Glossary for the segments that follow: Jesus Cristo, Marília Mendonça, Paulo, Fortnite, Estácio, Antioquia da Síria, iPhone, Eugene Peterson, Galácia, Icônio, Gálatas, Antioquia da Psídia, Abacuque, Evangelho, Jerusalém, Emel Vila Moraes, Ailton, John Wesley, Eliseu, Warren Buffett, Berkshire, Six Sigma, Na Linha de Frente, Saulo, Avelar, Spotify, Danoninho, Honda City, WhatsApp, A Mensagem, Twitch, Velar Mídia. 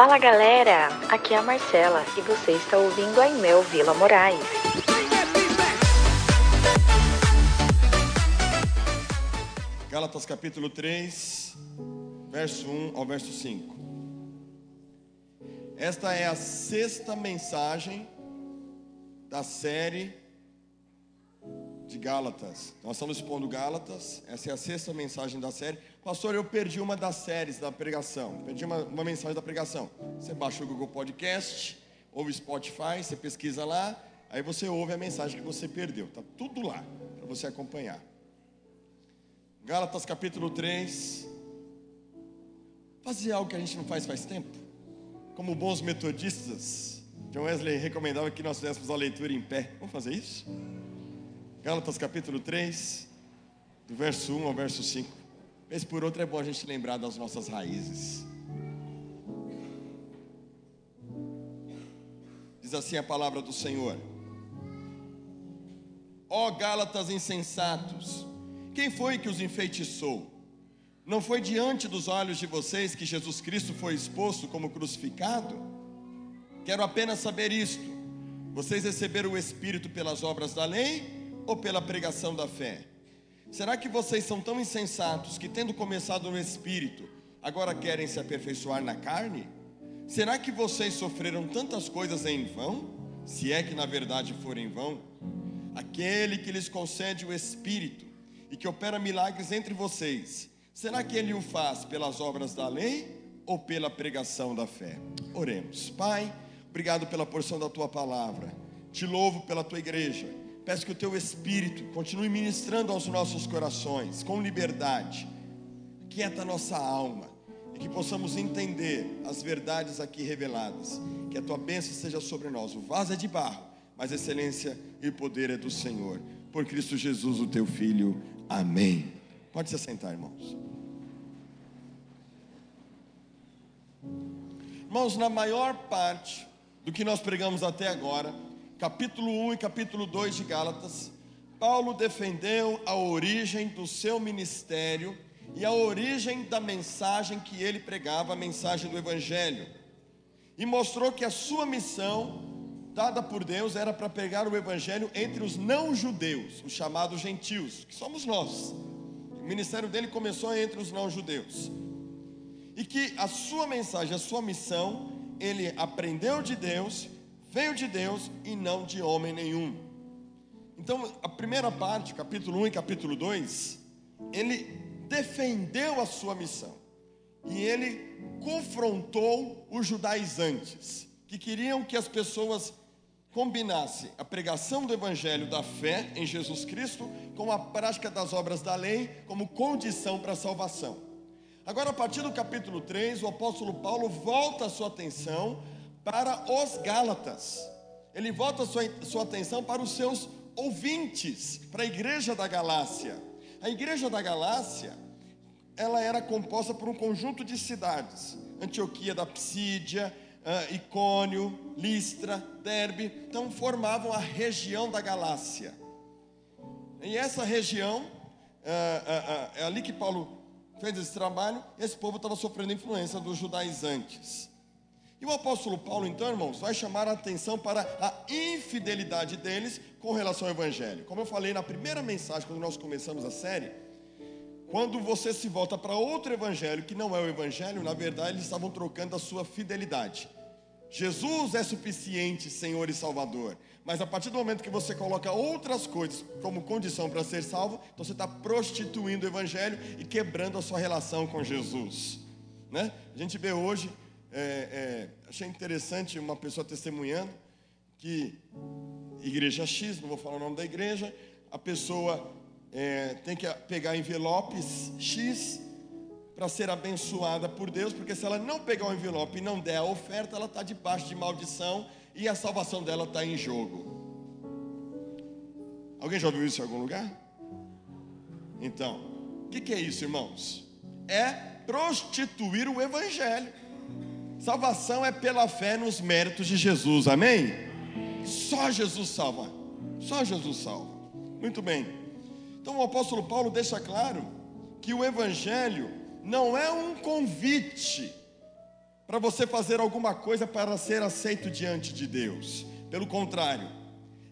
Fala galera, aqui é a Marcela e você está ouvindo a Emel Vila Moraes. Gálatas capítulo 3, verso 1 ao verso 5. Esta é a sexta mensagem da série de Gálatas. Nós estamos expondo Gálatas, essa é a sexta mensagem da série. Pastor, eu perdi uma das séries da pregação, perdi uma mensagem da pregação. Você baixa o Google Podcast, ouve o Spotify, você pesquisa lá, aí você ouve a mensagem que você perdeu. Está tudo lá para você acompanhar. Gálatas capítulo 3. Fazer algo que a gente não faz tempo. Como bons metodistas, John Wesley recomendava que nós fizéssemos a leitura em pé. Vamos fazer isso? Gálatas capítulo 3, do verso 1 ao verso 5. Vez por outra é bom a gente lembrar das nossas raízes. Diz assim a palavra do Senhor: Ó Gálatas insensatos, quem foi que os enfeitiçou? Não foi diante dos olhos de vocês que Jesus Cristo foi exposto como crucificado? Quero apenas saber isto: vocês receberam o Espírito pelas obras da lei ou pela pregação da fé? Será que vocês são tão insensatos que, tendo começado no Espírito, agora querem se aperfeiçoar na carne? Será que vocês sofreram tantas coisas em vão? Se é que na verdade for em vão. Aquele que lhes concede o Espírito e que opera milagres entre vocês, será que ele o faz pelas obras da lei ou pela pregação da fé? Oremos. Pai, obrigado pela porção da Tua Palavra. Te louvo pela Tua Igreja. Peço que o Teu Espírito continue ministrando aos nossos corações, com liberdade. Aquieta a nossa alma e que possamos entender as verdades aqui reveladas. Que a Tua bênção seja sobre nós. O vaso é de barro, mas a excelência e o poder é do Senhor. Por Cristo Jesus, o Teu Filho. Amém. Pode se assentar, irmãos. Irmãos, na maior parte do que nós pregamos até agora, capítulo 1 e capítulo 2 de Gálatas, Paulo defendeu a origem do seu ministério e a origem da mensagem que ele pregava, a mensagem do Evangelho. E mostrou que a sua missão, dada por Deus, era para pregar o Evangelho entre os não-judeus, os chamados gentios, que somos nós. O ministério dele começou entre os não-judeus. E que a sua mensagem, a sua missão, ele aprendeu de Deus, veio de Deus e não de homem nenhum. Então, a primeira parte, capítulo 1 e capítulo 2, ele defendeu a sua missão. E ele confrontou os judaizantes, que queriam que as pessoas combinassem a pregação do Evangelho da fé em Jesus Cristo com a prática das obras da lei como condição para a salvação. Agora, a partir do capítulo 3, o apóstolo Paulo volta a sua atenção para os Gálatas. Ele volta sua atenção para os seus ouvintes, para a igreja da Galácia. A igreja da Galácia, ela era composta por um conjunto de cidades: Antioquia da Psídia, Icônio, Listra, Derbe. Então formavam a região da Galácia. E essa região, é ali que Paulo fez esse trabalho. Esse povo estava sofrendo influência dos judaizantes. E o apóstolo Paulo, então, irmãos, vai chamar a atenção para a infidelidade deles com relação ao Evangelho. Como eu falei na primeira mensagem, quando nós começamos a série, quando você se volta para outro Evangelho, que não é o Evangelho, na verdade, eles estavam trocando a sua fidelidade. Jesus é suficiente, Senhor e Salvador. Mas a partir do momento que você coloca outras coisas como condição para ser salvo, então você está prostituindo o Evangelho e quebrando a sua relação com Jesus, né? A gente vê hoje... achei interessante uma pessoa testemunhando que igreja X, não vou falar o nome da igreja, a pessoa tem que pegar envelopes X para ser abençoada por Deus, porque se ela não pegar o envelope e não der a oferta, ela está debaixo de maldição e a salvação dela está em jogo. Alguém já ouviu isso em algum lugar? Então, o que é isso, irmãos? É prostituir o Evangelho. Salvação é pela fé nos méritos de Jesus, amém? Só Jesus salva, só Jesus salva. Muito bem. Então o apóstolo Paulo deixa claro que o Evangelho não é um convite para você fazer alguma coisa para ser aceito diante de Deus. Pelo contrário,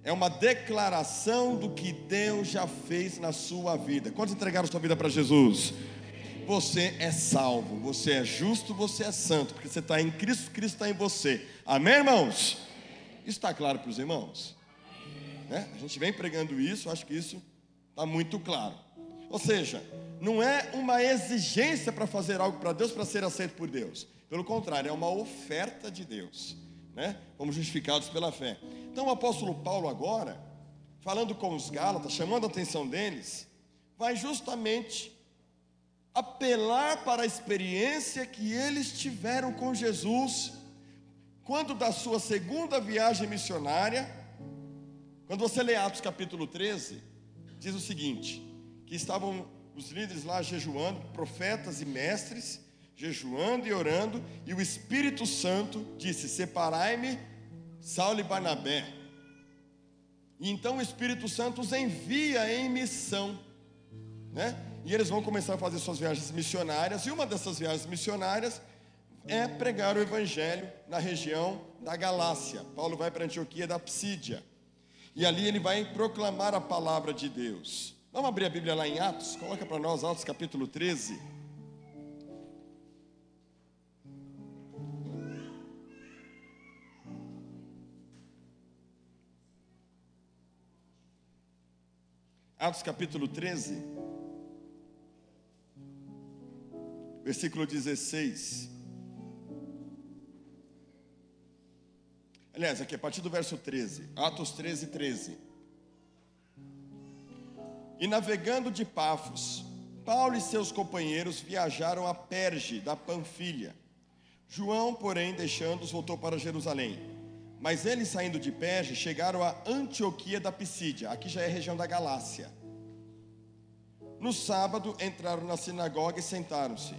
é uma declaração do que Deus já fez na sua vida. Quantos entregaram sua vida para Jesus? Você é salvo, você é justo, você é santo, porque você está em Cristo, Cristo está em você. Amém, irmãos? Isso está claro para os irmãos? Né? A gente vem pregando isso, acho que isso está muito claro. Ou seja, não é uma exigência para fazer algo para Deus, para ser aceito por Deus. Pelo contrário, é uma oferta de Deus, né? Como justificados pela fé. Então o apóstolo Paulo agora, falando com os Gálatas, chamando a atenção deles, vai justamente apelar para a experiência que eles tiveram com Jesus, quando da sua segunda viagem missionária. Quando você lê Atos capítulo 13, diz o seguinte, que estavam os líderes lá jejuando, profetas e mestres, jejuando e orando, e o Espírito Santo disse: separai-me, Saulo e Barnabé. E então o Espírito Santo os envia em missão, né? E eles vão começar a fazer suas viagens missionárias, e uma dessas viagens missionárias é pregar o Evangelho na região da Galácia. Paulo vai para a Antioquia da Psídia, e ali ele vai proclamar a palavra de Deus. Vamos abrir a Bíblia lá em Atos? Coloca para nós Atos capítulo 13. Atos capítulo 13, versículo 16. Aliás, aqui a partir do verso 13, Atos 13, 13. E navegando de Pafos, Paulo e seus companheiros viajaram a Perge, da Panfilha. João, porém, deixando-os, voltou para Jerusalém. Mas eles, saindo de Perge, chegaram a Antioquia da Psídia. Aqui já é a região da Galácia. No sábado, entraram na sinagoga e sentaram-se.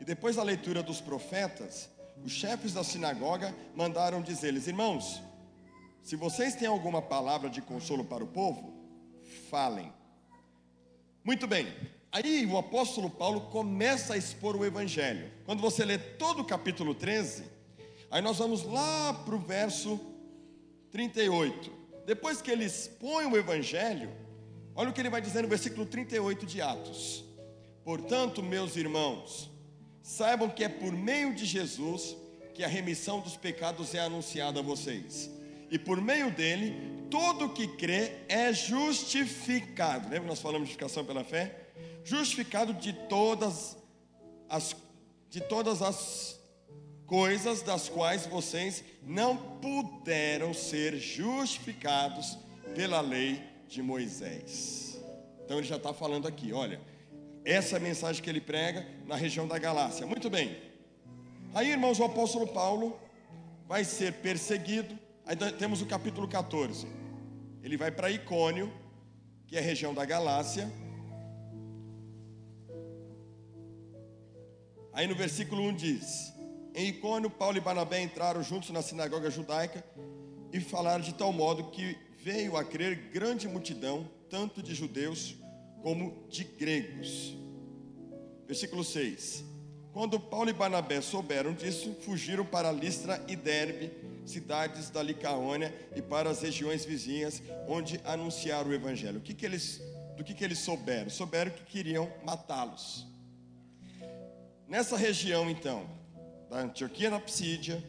E depois da leitura dos profetas, os chefes da sinagoga mandaram dizer-lhes: irmãos, se vocês têm alguma palavra de consolo para o povo, falem. Muito bem. Aí o apóstolo Paulo começa a expor o Evangelho. Quando você lê todo o capítulo 13... Aí nós vamos lá para o verso 38. Depois que ele expõe o Evangelho, olha o que ele vai dizer no versículo 38 de Atos. Portanto, meus irmãos, saibam que é por meio de Jesus que a remissão dos pecados é anunciada a vocês. E por meio dele, todo que crê é justificado. Lembra que nós falamos de justificação pela fé? Justificado de todas as coisas das quais vocês não puderam ser justificados pela lei de Moisés. Então ele já está falando aqui, olha, essa é a mensagem que ele prega na região da Galácia. Muito bem. Aí, irmãos, o apóstolo Paulo vai ser perseguido. Aí temos o capítulo 14. Ele vai para Icônio, que é a região da Galácia. Aí no versículo 1 diz: em Icônio, Paulo e Barnabé entraram juntos na sinagoga judaica e falaram de tal modo que veio a crer grande multidão, tanto de judeus como de gregos. Versículo 6. Quando Paulo e Barnabé souberam disso, fugiram para Listra e Derbe, cidades da Licaônia, e para as regiões vizinhas, onde anunciaram o Evangelho. Do que eles souberam? Souberam que queriam matá-los. Nessa região, então, da Antioquia da Psídia,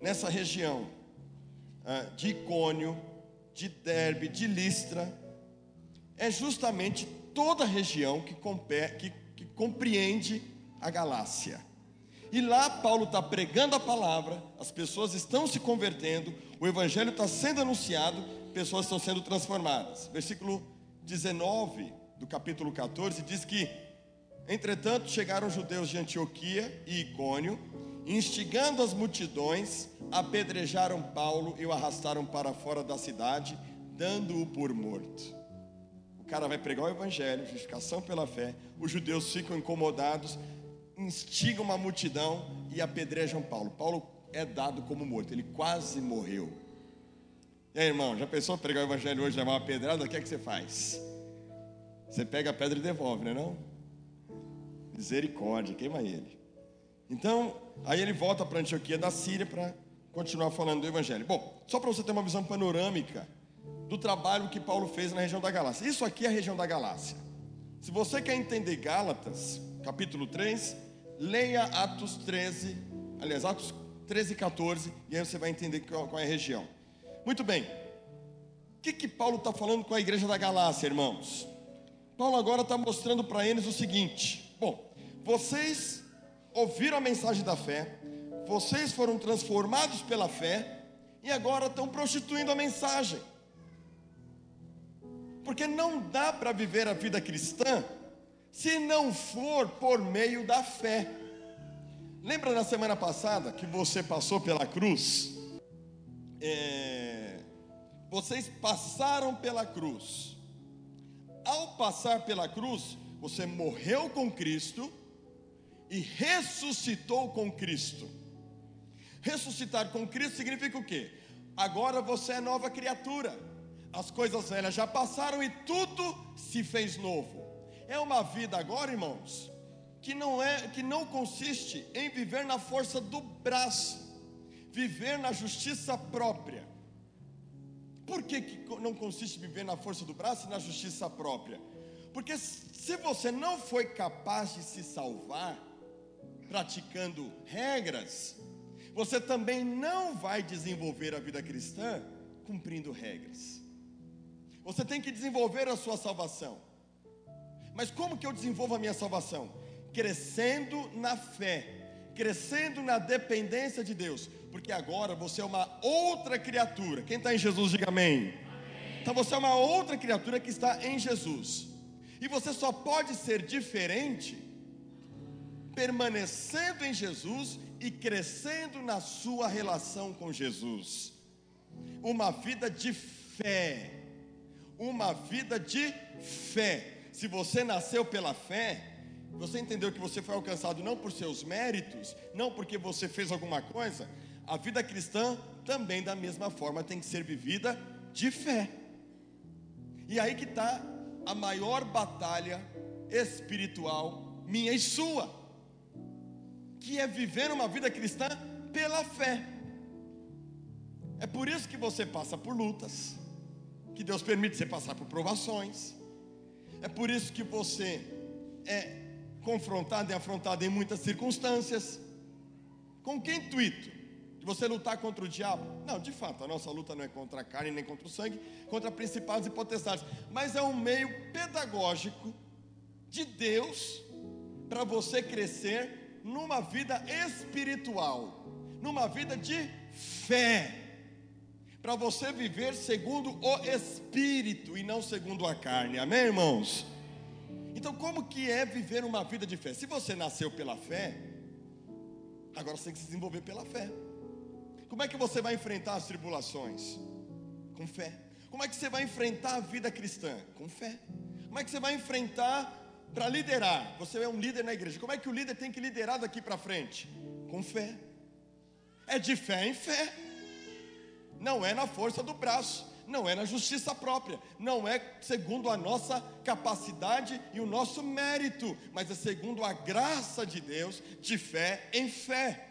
nessa região de Icônio, de Derbe, de Listra, é justamente toda a região que compreende a Galácia. E lá Paulo está pregando a palavra, as pessoas estão se convertendo, o Evangelho está sendo anunciado, pessoas estão sendo transformadas. Versículo 19 do capítulo 14 diz que: entretanto chegaram judeus de Antioquia e Icônio, instigando as multidões, apedrejaram Paulo e o arrastaram para fora da cidade, dando-o por morto. O cara vai pregar o Evangelho, justificação pela fé, os judeus ficam incomodados, instigam uma multidão e apedrejam Paulo. Paulo é dado como morto, ele quase morreu. E aí, irmão, já pensou pregar o Evangelho hoje, levar uma pedrada? O que é que você faz? Você pega a pedra e devolve, não é não? Misericórdia, queima ele. Então, aí ele volta para Antioquia da Síria para continuar falando do Evangelho. Bom, só para você ter uma visão panorâmica do trabalho que Paulo fez na região da Galácia. Isso aqui é a região da Galácia. Se você quer entender Gálatas, capítulo 3, leia Atos 13 e 14, e aí você vai entender qual é a região. Muito bem. O que Paulo está falando com a igreja da Galácia, irmãos? Paulo agora está mostrando para eles o seguinte. Bom, vocês ouviram a mensagem da fé, vocês foram transformados pela fé e agora estão prostituindo a mensagem. Porque não dá para viver a vida cristã se não for por meio da fé. Lembra da semana passada que você passou pela cruz? Vocês passaram pela cruz. Ao passar pela cruz, você morreu com Cristo e ressuscitou com Cristo. Ressuscitar com Cristo significa o quê? Agora você é nova criatura. As coisas velhas já passaram e tudo se fez novo. É uma vida agora, irmãos, que não consiste em viver na força do braço, viver na justiça própria. Por que não consiste em viver na força do braço e na justiça própria? Porque se você não foi capaz de se salvar praticando regras, você também não vai desenvolver a vida cristã cumprindo regras. Você tem que desenvolver a sua salvação. Mas como que eu desenvolvo a minha salvação? Crescendo na fé, crescendo na dependência de Deus. Porque agora você é uma outra criatura. Quem está em Jesus, diga amém. Então você é uma outra criatura que está em Jesus. E você só pode ser diferente permanecendo em Jesus e crescendo na sua relação com Jesus. Uma vida de fé. Uma vida de fé. Se você nasceu pela fé, você entendeu que você foi alcançado não por seus méritos, não porque você fez alguma coisa. A vida cristã também da mesma forma tem que ser vivida de fé. E aí que está a maior batalha espiritual minha e sua, que é viver uma vida cristã pela fé. É por isso que você passa por lutas, que Deus permite você passar por provações. É por isso que você é confrontado e afrontado em muitas circunstâncias. Com que intuito? De você lutar contra o diabo? Não, de fato, a nossa luta não é contra a carne nem contra o sangue, contra principados e potestades, mas é um meio pedagógico de Deus para você crescer numa vida espiritual, numa vida de fé, para você viver segundo o Espírito e não segundo a carne. Amém, irmãos? Então, como que é viver uma vida de fé? Se você nasceu pela fé, agora você tem que se desenvolver pela fé. Como é que você vai enfrentar as tribulações? Com fé. Como é que você vai enfrentar a vida cristã? Com fé. Como é que você vai enfrentar para liderar? Você é um líder na igreja. Como é que o líder tem que liderar daqui para frente? Com fé. É de fé em fé. Não é na força do braço, não é na justiça própria, não é segundo a nossa capacidade e o nosso mérito, mas é segundo a graça de Deus, de fé em fé.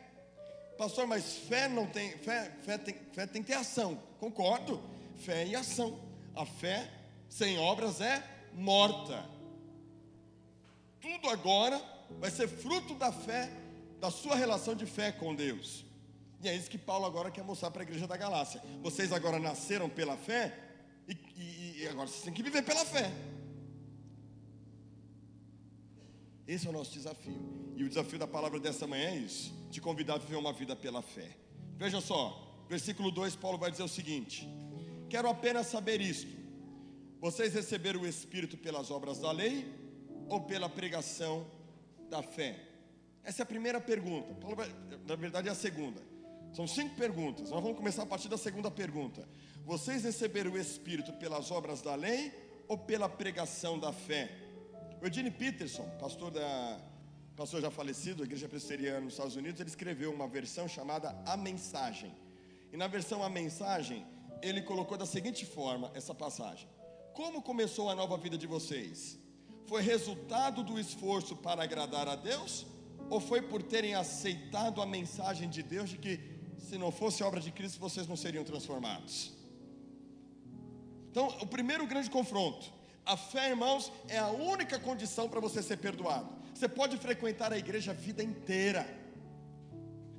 Pastor, mas fé não tem, fé tem que ter ação. Concordo, fé e ação. A fé sem obras é morta. Tudo agora vai ser fruto da fé, da sua relação de fé com Deus. E é isso que Paulo agora quer mostrar para a igreja da Galácia. Vocês agora nasceram pela fé e agora vocês têm que viver pela fé. Esse é o nosso desafio. E o desafio da palavra dessa manhã é isso: te convidar a viver uma vida pela fé. Veja só, versículo 2, Paulo vai dizer o seguinte: quero apenas saber isto: vocês receberam o Espírito pelas obras da lei ou pela pregação da fé? Essa é a primeira pergunta. Paulo vai, na verdade é a segunda. São 5 perguntas, nós vamos começar a partir da segunda pergunta. Vocês receberam o Espírito pelas obras da lei ou pela pregação da fé? O Eugene Peterson, pastor já falecido, da igreja presbiteriana nos Estados Unidos, ele escreveu uma versão chamada A Mensagem. E na versão A Mensagem, ele colocou da seguinte forma essa passagem: como começou a nova vida de vocês? Foi resultado do esforço para agradar a Deus ou foi por terem aceitado a mensagem de Deus de que se não fosse a obra de Cristo vocês não seriam transformados? Então, o primeiro grande confronto: a fé, irmãos, é a única condição para você ser perdoado. Você pode frequentar a igreja a vida inteira,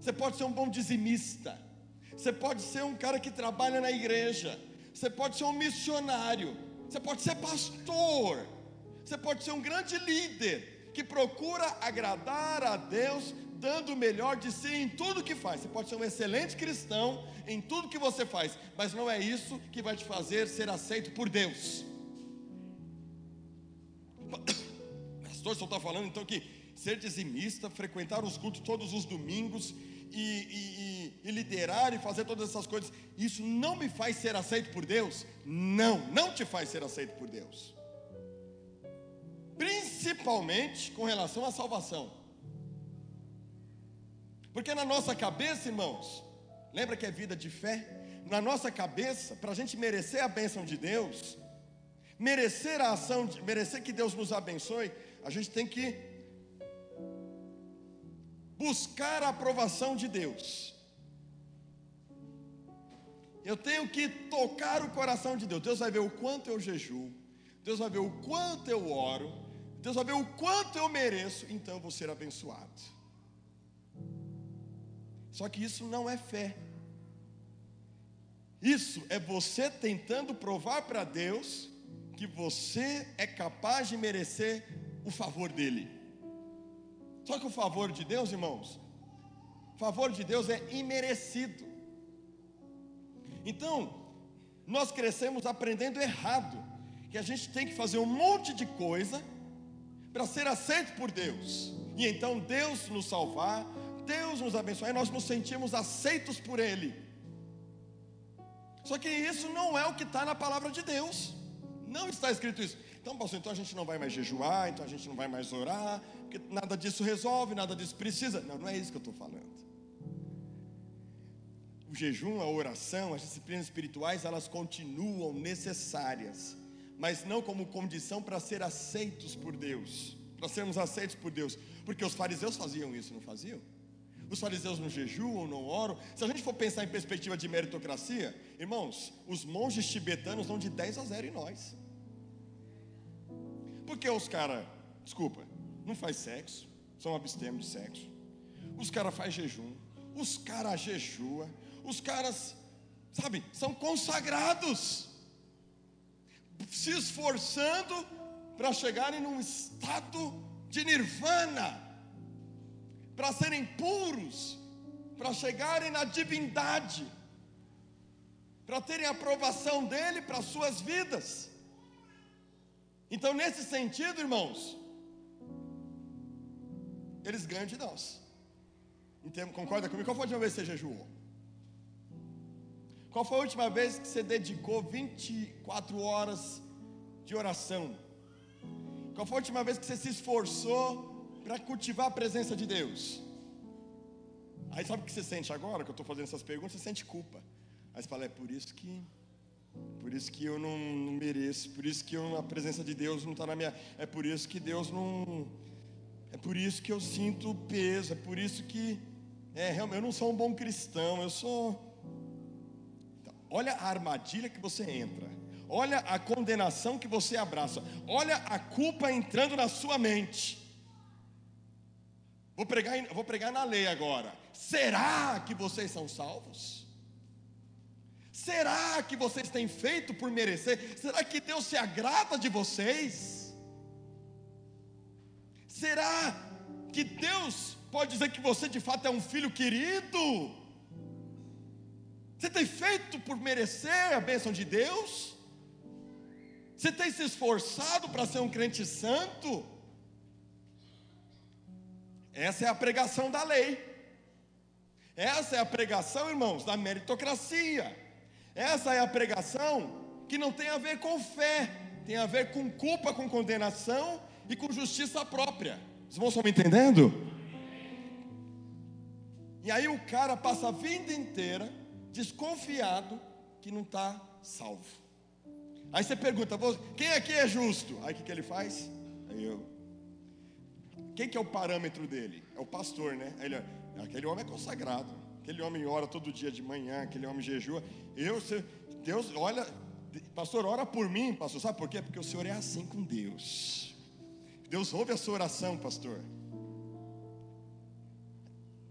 você pode ser um bom dizimista, você pode ser um cara que trabalha na igreja, você pode ser um missionário, você pode ser pastor, você pode ser um grande líder que procura agradar a Deus, dando o melhor de si em tudo que faz. Você pode ser um excelente cristão em tudo que você faz, mas não é isso que vai te fazer ser aceito por Deus. Pastor, só está falando então que ser dizimista, frequentar os cultos todos os domingos e liderar e fazer todas essas coisas, isso não me faz ser aceito por Deus? Não te faz ser aceito por Deus, principalmente com relação à salvação, porque na nossa cabeça, irmãos, lembra que é vida de fé? Na nossa cabeça, para a gente merecer a bênção de Deus, merecer a ação, merecer que Deus nos abençoe, a gente tem que buscar a aprovação de Deus. Eu tenho que tocar o coração de Deus. Deus vai ver o quanto eu jejuo, Deus vai ver o quanto eu oro, Deus vai ver o quanto eu mereço, então eu vou ser abençoado. Só que isso não é fé. Isso é você tentando provar para Deus que você é capaz de merecer o favor dele. Só que o favor de Deus, irmãos, o favor de Deus é imerecido. Então, nós crescemos aprendendo errado, que a gente tem que fazer um monte de coisa para ser aceito por Deus, e então Deus nos salvar, Deus nos abençoar, e nós nos sentimos aceitos por Ele. Só que isso não é o que está na palavra de Deus, não está escrito isso. Então, pastor, então a gente não vai mais jejuar, então a gente não vai mais orar, porque nada disso resolve, nada disso precisa. Não é isso que eu estou falando. O jejum, a oração, as disciplinas espirituais, elas continuam necessárias, mas não como condição para ser aceitos por Deus, para sermos aceitos por Deus, porque os fariseus faziam isso, não faziam? Os fariseus não jejuam, não oram. Se a gente for pensar em perspectiva de meritocracia, irmãos, os monges tibetanos dão de 10-0 em nós. Porque os caras, desculpa, não faz sexo, são abstêmios de sexo, os caras faz jejum, os caras jejua, os caras, sabe, são consagrados, se esforçando para chegarem num estado de nirvana, para serem puros, para chegarem na divindade, para terem a aprovação dele para suas vidas. Então, nesse sentido, irmãos, eles ganham de nós. Concorda comigo? Qual foi a última vez que você jejuou? Qual foi a última vez que você dedicou 24 horas de oração? Qual foi a última vez que você se esforçou para cultivar a presença de Deus? Aí sabe o que você sente agora, que eu estou fazendo essas perguntas? Você sente culpa. Aí você fala, é por isso que eu não mereço, por isso que a presença de Deus não está na minha, é por isso que Deus não, é por isso que eu sinto peso, é por isso que, realmente, eu não sou um bom cristão, eu sou, então, olha a armadilha que você entra, olha a condenação que você abraça, olha a culpa entrando na sua mente. Vou pregar na lei agora. Será que vocês são salvos? Será que vocês têm feito por merecer? Será que Deus se agrada de vocês? Será que Deus pode dizer que você de fato é um filho querido? Você tem feito por merecer a bênção de Deus? Você tem se esforçado para ser um crente santo? Essa é a pregação da lei. Essa é a pregação, irmãos, da meritocracia. Essa é a pregação que não tem a ver com fé, tem a ver com culpa, com condenação e com justiça própria. Os irmãos estão me entendendo? E aí o cara passa a vida inteira desconfiado que não está salvo. Aí você pergunta, quem aqui é justo? Aí o que ele faz? Aí eu. quem que é o parâmetro dele? É o pastor, né? Ele, aquele homem é consagrado, aquele homem ora todo dia de manhã, aquele homem jejua. Deus, olha, pastor, ora por mim, pastor. Sabe por quê? Porque o senhor é assim com Deus. Deus ouve a sua oração, pastor.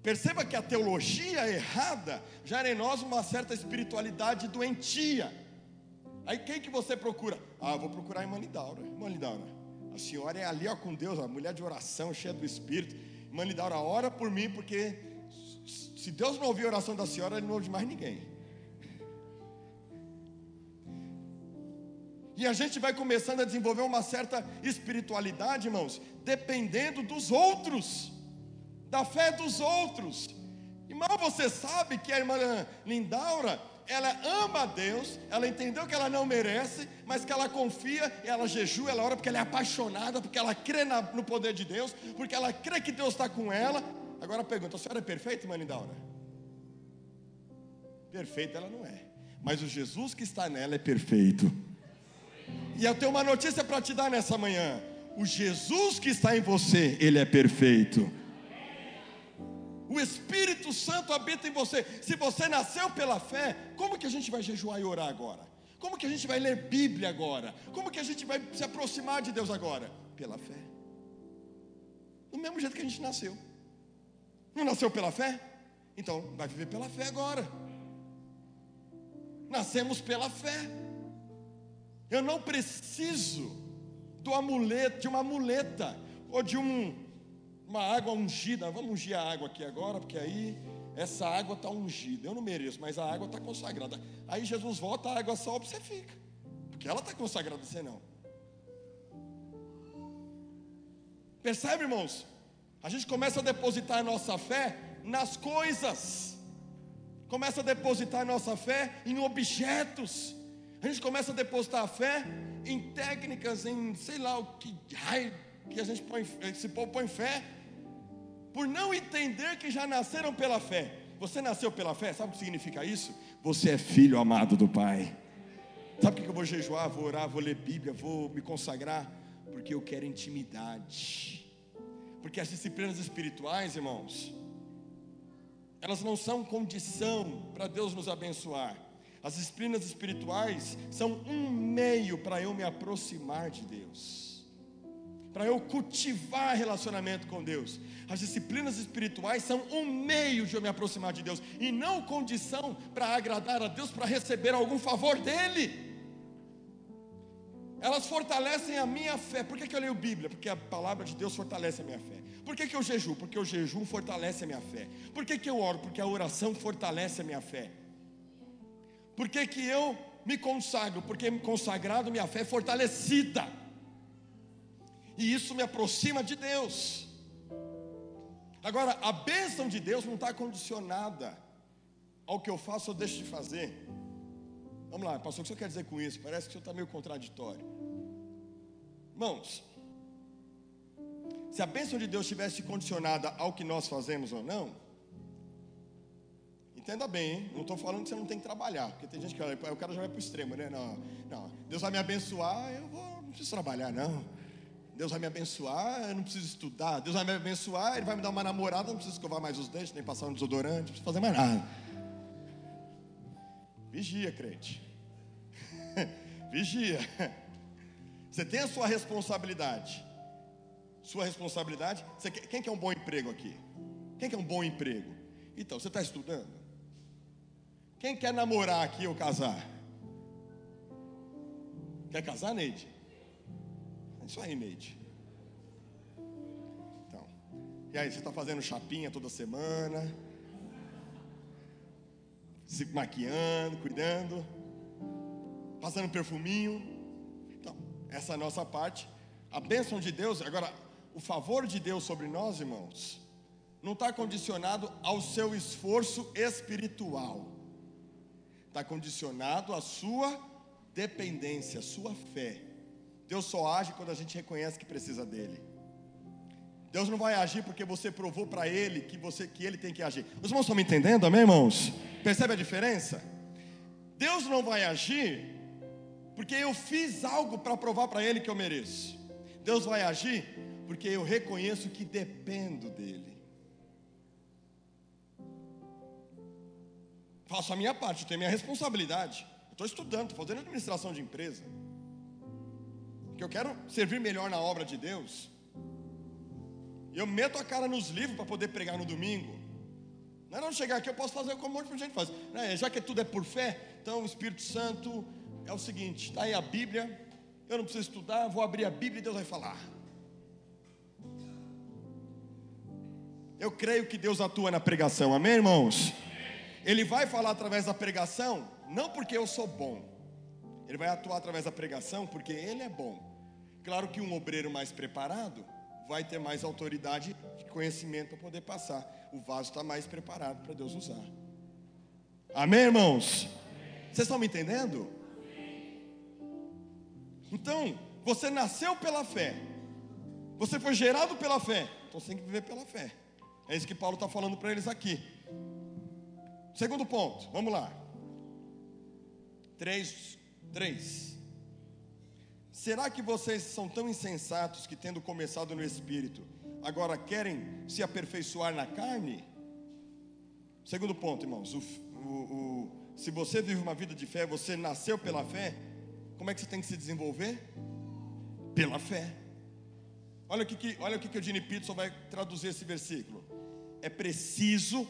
Perceba que a teologia errada gera em nós uma certa espiritualidade doentia. Aí quem que você procura? Ah, vou procurar a irmã Lidaura. Irmã Lidaura, a senhora é ali, ó, com Deus, a mulher de oração, cheia do Espírito. Irmã Lidaura, ora por mim, porque se Deus não ouvir a oração da senhora, Ele não ouve mais ninguém. E a gente vai começando a desenvolver uma certa espiritualidade, irmãos, dependendo dos outros, da fé dos outros. Irmão, você sabe que a irmã Lidaura, ela ama a Deus, ela entendeu que ela não merece, mas que ela confia, ela jejua, ela ora porque ela é apaixonada, porque ela crê no poder de Deus, porque ela crê que Deus está com ela. Agora pergunta, a senhora é perfeita, irmã Lidaura? Perfeita ela não é, mas o Jesus que está nela é perfeito. E eu tenho uma notícia para te dar nessa manhã: o Jesus que está em você, Ele é perfeito. O Espírito Santo habita em você. Se você nasceu pela fé, como que a gente vai jejuar e orar agora? Como que a gente vai ler Bíblia agora? Como que a gente vai se aproximar de Deus agora? Pela fé. Do mesmo jeito que a gente nasceu. Não nasceu pela fé? Então vai viver pela fé agora. Nascemos pela fé. Eu não preciso do amuleto, de uma amuleta ou de uma água ungida. Vamos ungir a água aqui agora, porque aí essa água está ungida. Eu não mereço, mas a água está consagrada. Aí Jesus volta, a água salva e você fica, porque ela está consagrada, você não. Percebe, irmãos? A gente começa a depositar a nossa fé nas coisas, começa a depositar a nossa fé em objetos. A gente começa a depositar a fé em técnicas, em sei lá o que, ai, que a gente põe, esse povo põe fé, por não entender que já nasceram pela fé. Você nasceu pela fé, sabe o que significa isso? Você é filho amado do Pai. Sabe o que eu vou jejuar, vou orar, vou ler Bíblia, vou me consagrar? Porque eu quero intimidade. Porque as disciplinas espirituais, irmãos, elas não são condição para Deus nos abençoar. As disciplinas espirituais são um meio para eu me aproximar de Deus, para eu cultivar relacionamento com Deus. As disciplinas espirituais são um meio de eu me aproximar de Deus, e não condição para agradar a Deus, para receber algum favor dEle. Elas fortalecem a minha fé. Por que eu leio Bíblia? Porque a palavra de Deus fortalece a minha fé. Por que eu jejuo? Porque o jejum fortalece a minha fé. Por que eu oro? Porque a oração fortalece a minha fé. Por que eu me consagro? Porque consagrado, minha fé é fortalecida. E isso me aproxima de Deus. Agora, a bênção de Deus não está condicionada ao que eu faço ou deixo de fazer. Vamos lá, pastor, o que o senhor quer dizer com isso? Parece que o senhor está meio contraditório. Irmãos, se a bênção de Deus estivesse condicionada ao que nós fazemos ou não, entenda bem, hein? Não estou falando que você não tem que trabalhar, porque tem gente que o cara já vai para o extremo, né? Não, Deus vai me abençoar, não preciso trabalhar, não. Deus vai me abençoar, eu não preciso estudar. Deus vai me abençoar, Ele vai me dar uma namorada, não preciso escovar mais os dentes, nem passar um desodorante, não preciso fazer mais nada. Vigia, crente. Vigia. Você tem a sua responsabilidade. Sua responsabilidade. Quem quer um bom emprego aqui? Quem quer um bom emprego? Então, você está estudando? Quem quer namorar aqui ou casar? Quer casar, Neide? É isso aí, Neide. Então, e aí, você está fazendo chapinha toda semana? Se maquiando, cuidando, passando perfuminho. Então, essa é a nossa parte. A bênção de Deus, agora, o favor de Deus sobre nós, irmãos, não está condicionado ao seu esforço espiritual. Está condicionado à sua dependência, à sua fé. Deus só age quando a gente reconhece que precisa dEle. Deus não vai agir porque você provou para Ele que Ele tem que agir. Os irmãos estão me entendendo, amém, irmãos? Percebe a diferença? Deus não vai agir porque eu fiz algo para provar para Ele que eu mereço. Deus vai agir porque eu reconheço que dependo dele. Faço a minha parte, eu tenho minha responsabilidade. Estou estudando, estou fazendo administração de empresa, porque eu quero servir melhor na obra de Deus. Eu meto a cara nos livros para poder pregar no domingo. Não chegar aqui, eu posso fazer como um monte de gente faz. Já que tudo é por fé, então o Espírito Santo é o seguinte: está aí a Bíblia, eu não preciso estudar, vou abrir a Bíblia e Deus vai falar. Eu creio que Deus atua na pregação, amém, irmãos? Ele vai falar através da pregação, não porque eu sou bom. Ele vai atuar através da pregação porque ele é bom. Claro que um obreiro mais preparado vai ter mais autoridade e conhecimento para poder passar. O vaso está mais preparado para Deus usar. Amém, irmãos? Vocês estão me entendendo? Então, você nasceu pela fé, você foi gerado pela fé, então você tem que viver pela fé. É isso que Paulo está falando para eles aqui. Segundo ponto, vamos lá. 3. Será que vocês são tão insensatos que, tendo começado no Espírito, agora querem se aperfeiçoar na carne? Segundo ponto, irmãos, se você vive uma vida de fé, você nasceu pela fé, como é que você tem que se desenvolver? Pela fé. Olha o que o Gene Peterson vai traduzir esse versículo.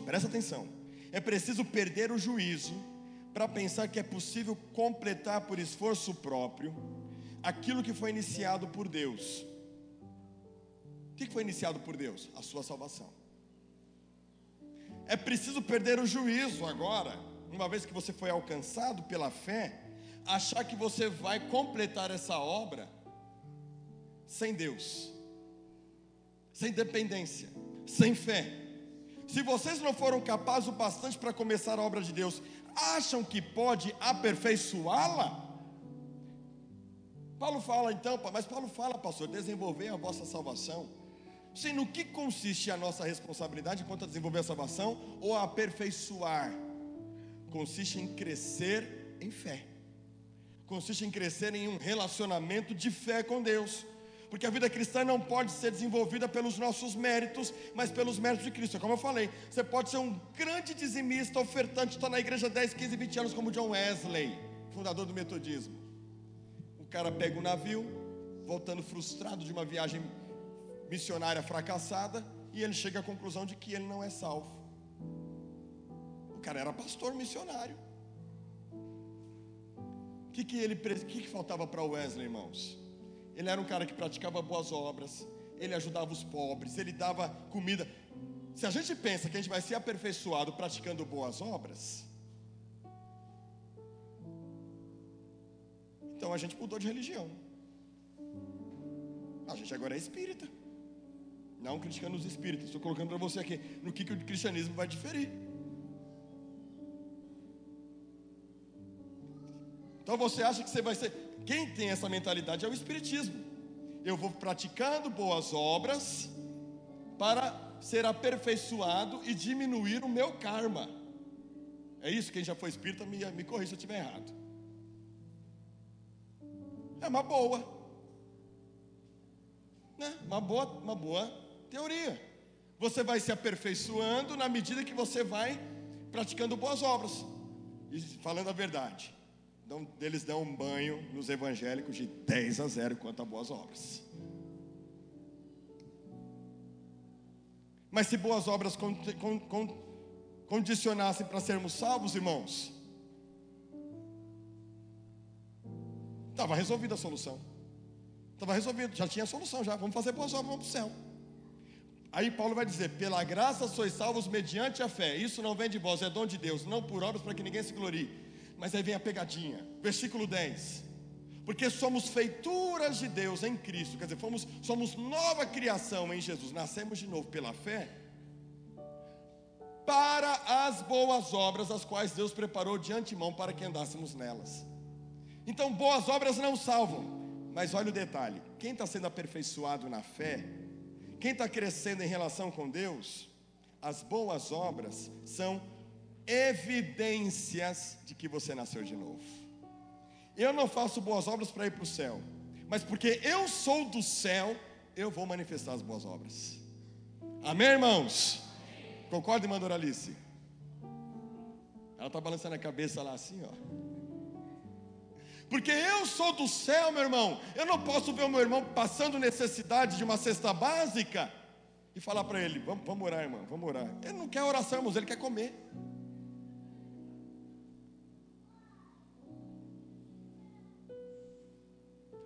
Presta atenção, é preciso perder o juízo para pensar que é possível completar por esforço próprio aquilo que foi iniciado por Deus. O que foi iniciado por Deus? A sua salvação. É preciso perder o juízo agora, uma vez que você foi alcançado pela fé, achar que você vai completar essa obra sem Deus, sem dependência, sem fé. Se vocês não foram capazes o bastante para começar a obra de Deus, acham que pode aperfeiçoá-la? Paulo fala então, mas Paulo fala, pastor, desenvolver a vossa salvação. Sim, no que consiste a nossa responsabilidade quanto a desenvolver a salvação ou a aperfeiçoar? Consiste em crescer em fé. Consiste em crescer em um relacionamento de fé com Deus. Porque a vida cristã não pode ser desenvolvida pelos nossos méritos, mas pelos méritos de Cristo. Como eu falei, você pode ser um grande dizimista, ofertante, está na igreja há 10, 15, 20 anos, como John Wesley, fundador do metodismo. O cara pega um navio, voltando frustrado de uma viagem missionária fracassada, e ele chega à conclusão de que ele não é salvo. O cara era pastor missionário. O que faltava para Wesley, irmãos? Ele era um cara que praticava boas obras, ele ajudava os pobres, ele dava comida. Se a gente pensa que a gente vai ser aperfeiçoado praticando boas obras, então a gente mudou de religião. A gente agora é espírita. Não criticando os espíritas, estou colocando para você aqui no que o cristianismo vai diferir. Então você acha que você vai ser... Quem tem essa mentalidade é o espiritismo. Eu vou praticando boas obras para ser aperfeiçoado e diminuir o meu karma. É isso, quem já foi espírita me corrija se eu estiver errado. É uma boa, né? Uma boa teoria. Você vai se aperfeiçoando na medida que você vai praticando boas obras. E falando a verdade, eles dão um banho nos evangélicos de 10-0 quanto a boas obras. Mas se boas obras condicionassem para sermos salvos, irmãos, estava resolvida a solução. Estava resolvido, já tinha a solução já. Vamos fazer boas obras, vamos para o céu. Aí Paulo vai dizer: pela graça sois salvos mediante a fé. Isso não vem de vós, é dom de Deus, não por obras para que ninguém se glorie. Mas aí vem a pegadinha. Versículo 10. Porque somos feituras de Deus em Cristo. Quer dizer, somos nova criação em Jesus. Nascemos de novo pela fé, para as boas obras, as quais Deus preparou de antemão para que andássemos nelas. Então boas obras não salvam, mas olha o detalhe: quem está sendo aperfeiçoado na fé, quem está crescendo em relação com Deus, as boas obras são evidências de que você nasceu de novo. Eu não faço boas obras para ir para o céu, mas porque eu sou do céu, eu vou manifestar as boas obras. Amém, irmãos? Amém. Concorda, irmã Doralice? Ela está balançando a cabeça lá assim, ó. Porque eu sou do céu, meu irmão. Eu não posso ver o meu irmão passando necessidade de uma cesta básica e falar para ele, vamos orar, irmão, vamos orar. Ele não quer oração, irmãos, ele quer comer.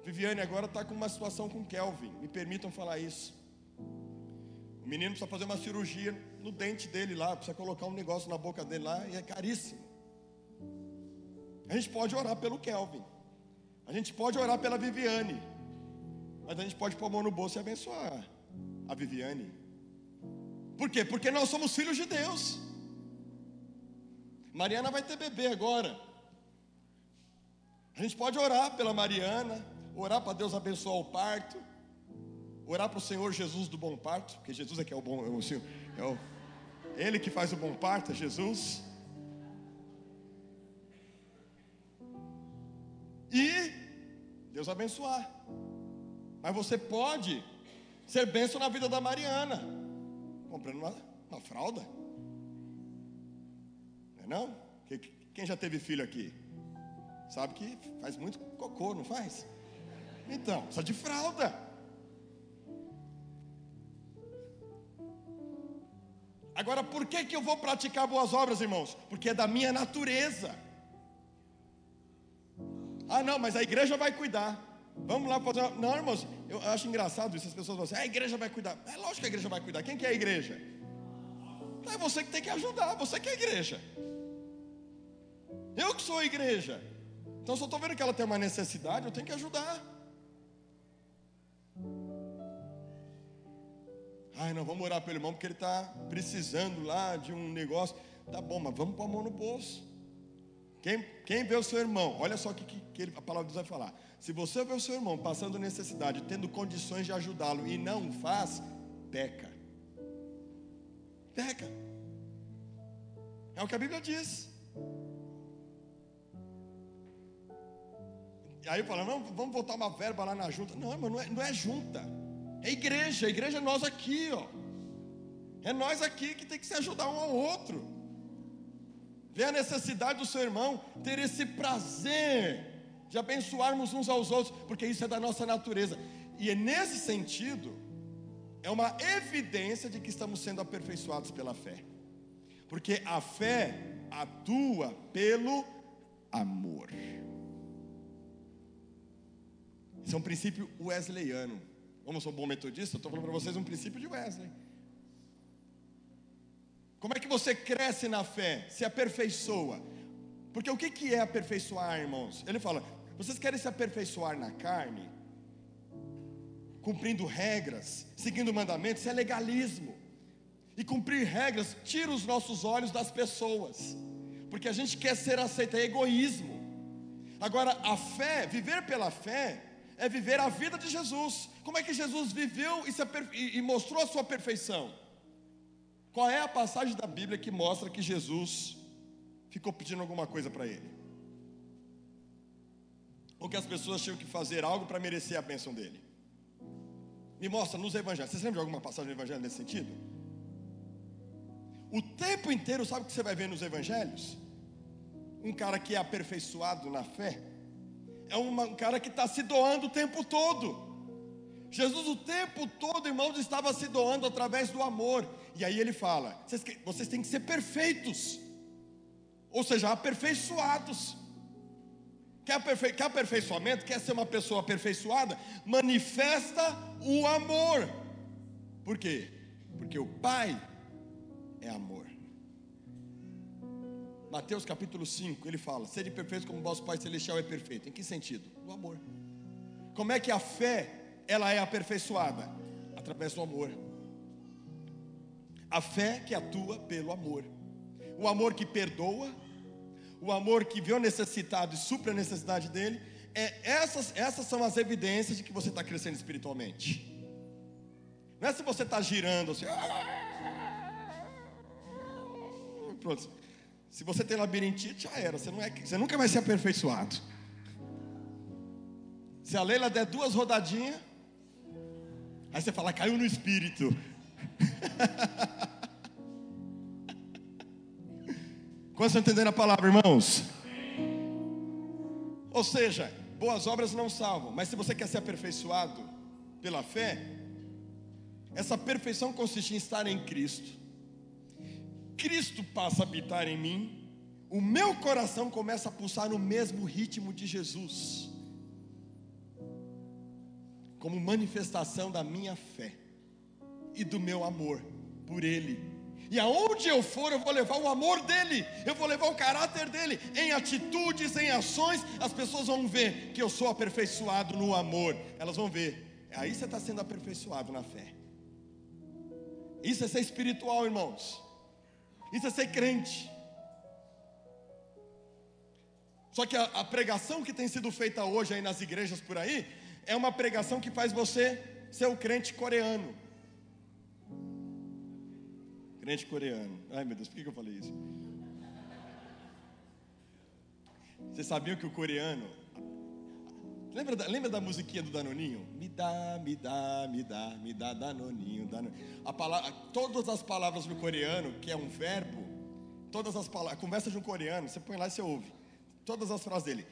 Viviane agora está com uma situação com Kelvin. Me permitam falar isso. O menino precisa fazer uma cirurgia no dente dele lá, precisa colocar um negócio na boca dele lá, e é caríssimo. A gente pode orar pelo Kelvin, a gente pode orar pela Viviane, mas a gente pode pôr a mão no bolso e abençoar a Viviane. Por quê? Porque nós somos filhos de Deus. Mariana vai ter bebê agora. A gente pode orar pela Mariana, orar para Deus abençoar o parto, orar para o Senhor Jesus do bom parto, porque Jesus é que é o bom, Ele que faz o bom parto, é Jesus. E Deus abençoar. Mas você pode ser bênção na vida da Mariana comprando uma fralda. Não é não? Quem já teve filho aqui sabe que faz muito cocô, não faz? Então, só de fralda. Agora, por que que eu vou praticar boas obras, irmãos? Porque é da minha natureza. Ah, não, mas a igreja vai cuidar. Vamos lá fazer. Não, irmãos, eu acho engraçado isso. As pessoas falam assim: a igreja vai cuidar. É lógico que a igreja vai cuidar. Quem que é a igreja? É você que tem que ajudar. Você que é a igreja. Eu que sou a igreja. Então, se eu estou vendo que ela tem uma necessidade, eu tenho que ajudar. Ai, não, vamos orar pelo irmão porque ele está precisando lá de um negócio. Tá bom, mas vamos pôr a mão no bolso. Quem vê o seu irmão, olha só o que a palavra de Deus vai falar. Se você vê o seu irmão passando necessidade, tendo condições de ajudá-lo e não faz, peca. Peca. É o que a Bíblia diz. E aí eu falo, não, vamos botar uma verba lá na junta. Não, irmão, não é junta. É igreja. A igreja é nós aqui, ó. É nós aqui que tem que se ajudar um ao outro. Ver a necessidade do seu irmão, ter esse prazer de abençoarmos uns aos outros, porque isso é da nossa natureza. E nesse sentido, é uma evidência de que estamos sendo aperfeiçoados pela fé. Porque a fé atua pelo amor. Isso é um princípio wesleyano. Como eu sou um bom metodista, eu estou falando para vocês um princípio de Wesley. Como é que você cresce na fé? Se aperfeiçoa. Porque o que é aperfeiçoar, irmãos? Ele fala, vocês querem se aperfeiçoar na carne? Cumprindo regras, seguindo mandamentos, isso é legalismo. E cumprir regras tira os nossos olhos das pessoas. Porque a gente quer ser aceito, é egoísmo. Agora, a fé, viver pela fé, é viver a vida de Jesus. Como é que Jesus viveu e mostrou a sua perfeição? Qual é a passagem da Bíblia que mostra que Jesus ficou pedindo alguma coisa para ele? Ou que as pessoas tinham que fazer algo para merecer a bênção dele? Me mostra nos evangelhos. Vocês lembram de alguma passagem do evangelho nesse sentido? O tempo inteiro, sabe o que você vai ver nos evangelhos? Um cara que é aperfeiçoado na fé. É um cara que está se doando o tempo todo. Jesus o tempo todo, irmãos, estava se doando através do amor. E aí ele fala, vocês têm que ser perfeitos. Ou seja, aperfeiçoados. Quer aperfeiçoamento? Quer ser uma pessoa aperfeiçoada? Manifesta o amor. Por quê? Porque o Pai é amor. Mateus capítulo 5, ele fala, sede perfeitos como o vosso Pai Celestial é perfeito. Em que sentido? Do amor. Como é que a fé... ela é aperfeiçoada através do amor. A fé que atua pelo amor. O amor que perdoa. O amor que vê o necessitado e supra a necessidade dele. Essas são as evidências de que você está crescendo espiritualmente. Não é se você está girando assim. Pronto. Se você tem labirintite, já era. Você nunca vai ser aperfeiçoado. Se a Leila der duas rodadinhas, Aí você fala, caiu no Espírito. Quantos entenderam a palavra, irmãos? Ou seja, boas obras não salvam, mas se você quer ser aperfeiçoado pela fé, essa perfeição consiste em estar em Cristo. Cristo passa a habitar em mim, o meu coração começa a pulsar no mesmo ritmo de Jesus, como manifestação da minha fé e do meu amor por Ele. E aonde eu for, eu vou levar o amor dEle, eu vou levar o caráter dEle, em atitudes, em ações. As pessoas vão ver que eu sou aperfeiçoado no amor, elas vão ver, aí você está sendo aperfeiçoado na fé. Isso é ser espiritual, irmãos, isso é ser crente. Só que a pregação que tem sido feita hoje aí nas igrejas por aí, é uma pregação que faz você ser o crente coreano. Crente coreano. Ai meu Deus, por que eu falei isso? Vocês sabiam que o coreano... Lembra da musiquinha do Danoninho? Me dá, me dá, me dá, me dá Danoninho, Danoninho. Todas as palavras do coreano, que é um verbo, todas as palavras, a conversa de um coreano, você põe lá e você ouve. Todas as frases dele.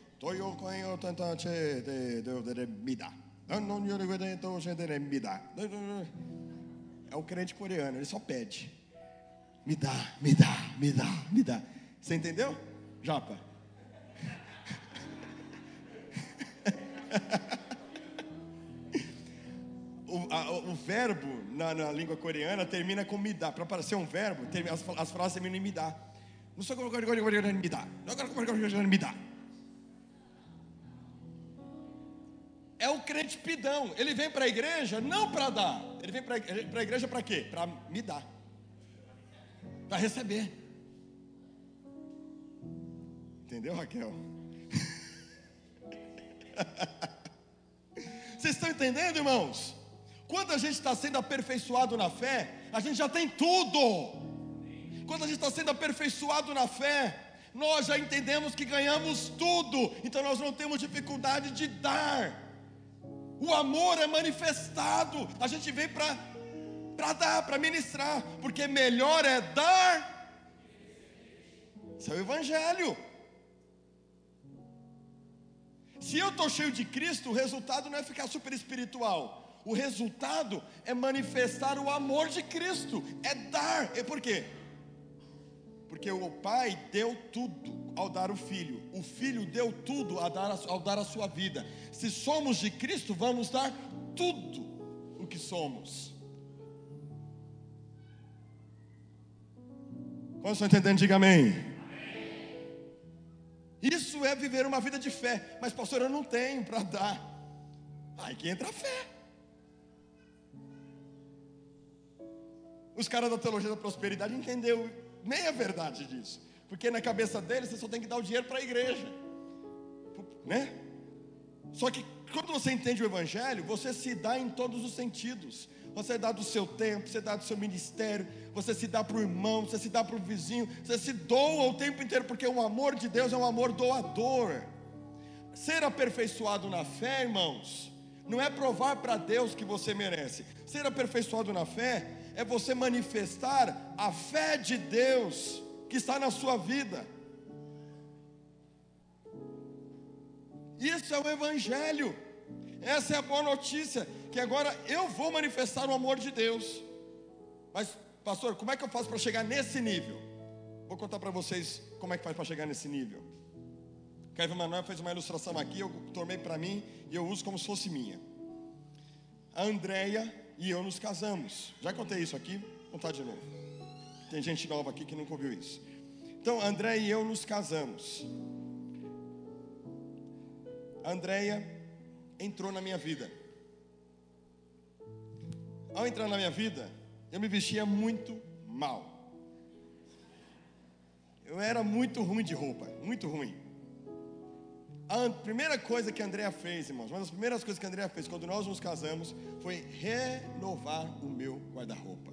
Me dá. Me dá. É o crente coreano, ele só pede. Me dá, me dá, me dá, me dá. Você entendeu, japa? O verbo na língua coreana termina com me dá. Para parecer um verbo, as frases terminam em me dá. Não sei como me dá. Me dá. É o crente pidão. Ele vem para a igreja não para dar. Ele vem para a igreja para quê? Para me dar. Para receber. Entendeu, Raquel? Vocês estão entendendo, irmãos? Quando a gente está sendo aperfeiçoado na fé, a gente já tem tudo. Quando a gente está sendo aperfeiçoado na fé, nós já entendemos que ganhamos tudo. Então nós não temos dificuldade de dar. O amor é manifestado. A gente vem para dar, para ministrar. Porque melhor é dar. Isso é o Evangelho. Se eu estou cheio de Cristo, o resultado não é ficar super espiritual. O resultado é manifestar o amor de Cristo. É dar. E por quê? Porque o Pai deu tudo ao dar o Filho deu tudo ao dar a sua vida. Se somos de Cristo, vamos dar tudo o que somos. Quantos estão entendendo? Diga amém. Isso é viver uma vida de fé. Mas pastor, eu não tenho para dar. Aí que entra a fé. Os caras da teologia da prosperidade entenderam meia verdade disso. Porque na cabeça dele você só tem que dar o dinheiro para a igreja, né? Só que quando você entende o Evangelho, você se dá em todos os sentidos. Você dá do seu tempo, você dá do seu ministério, você se dá para o irmão, você se dá para o vizinho, você se doa o tempo inteiro, porque o amor de Deus é um amor doador. Ser aperfeiçoado na fé, irmãos, não é provar para Deus que você merece. Ser aperfeiçoado na fé é você manifestar a fé de Deus que está na sua vida. Isso é o Evangelho. Essa é a boa notícia, que agora eu vou manifestar o amor de Deus. Mas pastor, como é que eu faço para chegar nesse nível? Vou contar para vocês como é que faz para chegar nesse nível. Kevin Manoel fez uma ilustração aqui, eu tornei para mim e eu uso como se fosse minha. A Andreia e eu nos casamos. Já contei isso aqui, vou contar de novo. Tem gente nova aqui que nunca ouviu isso. Então, André e eu nos casamos. A Andréia entrou na minha vida. Ao entrar na minha vida, eu me vestia muito mal. Eu era muito ruim de roupa, muito ruim. A primeira coisa que a Andréia fez, irmãos, uma das primeiras coisas que a Andréia fez quando nós nos casamos foi renovar o meu guarda-roupa.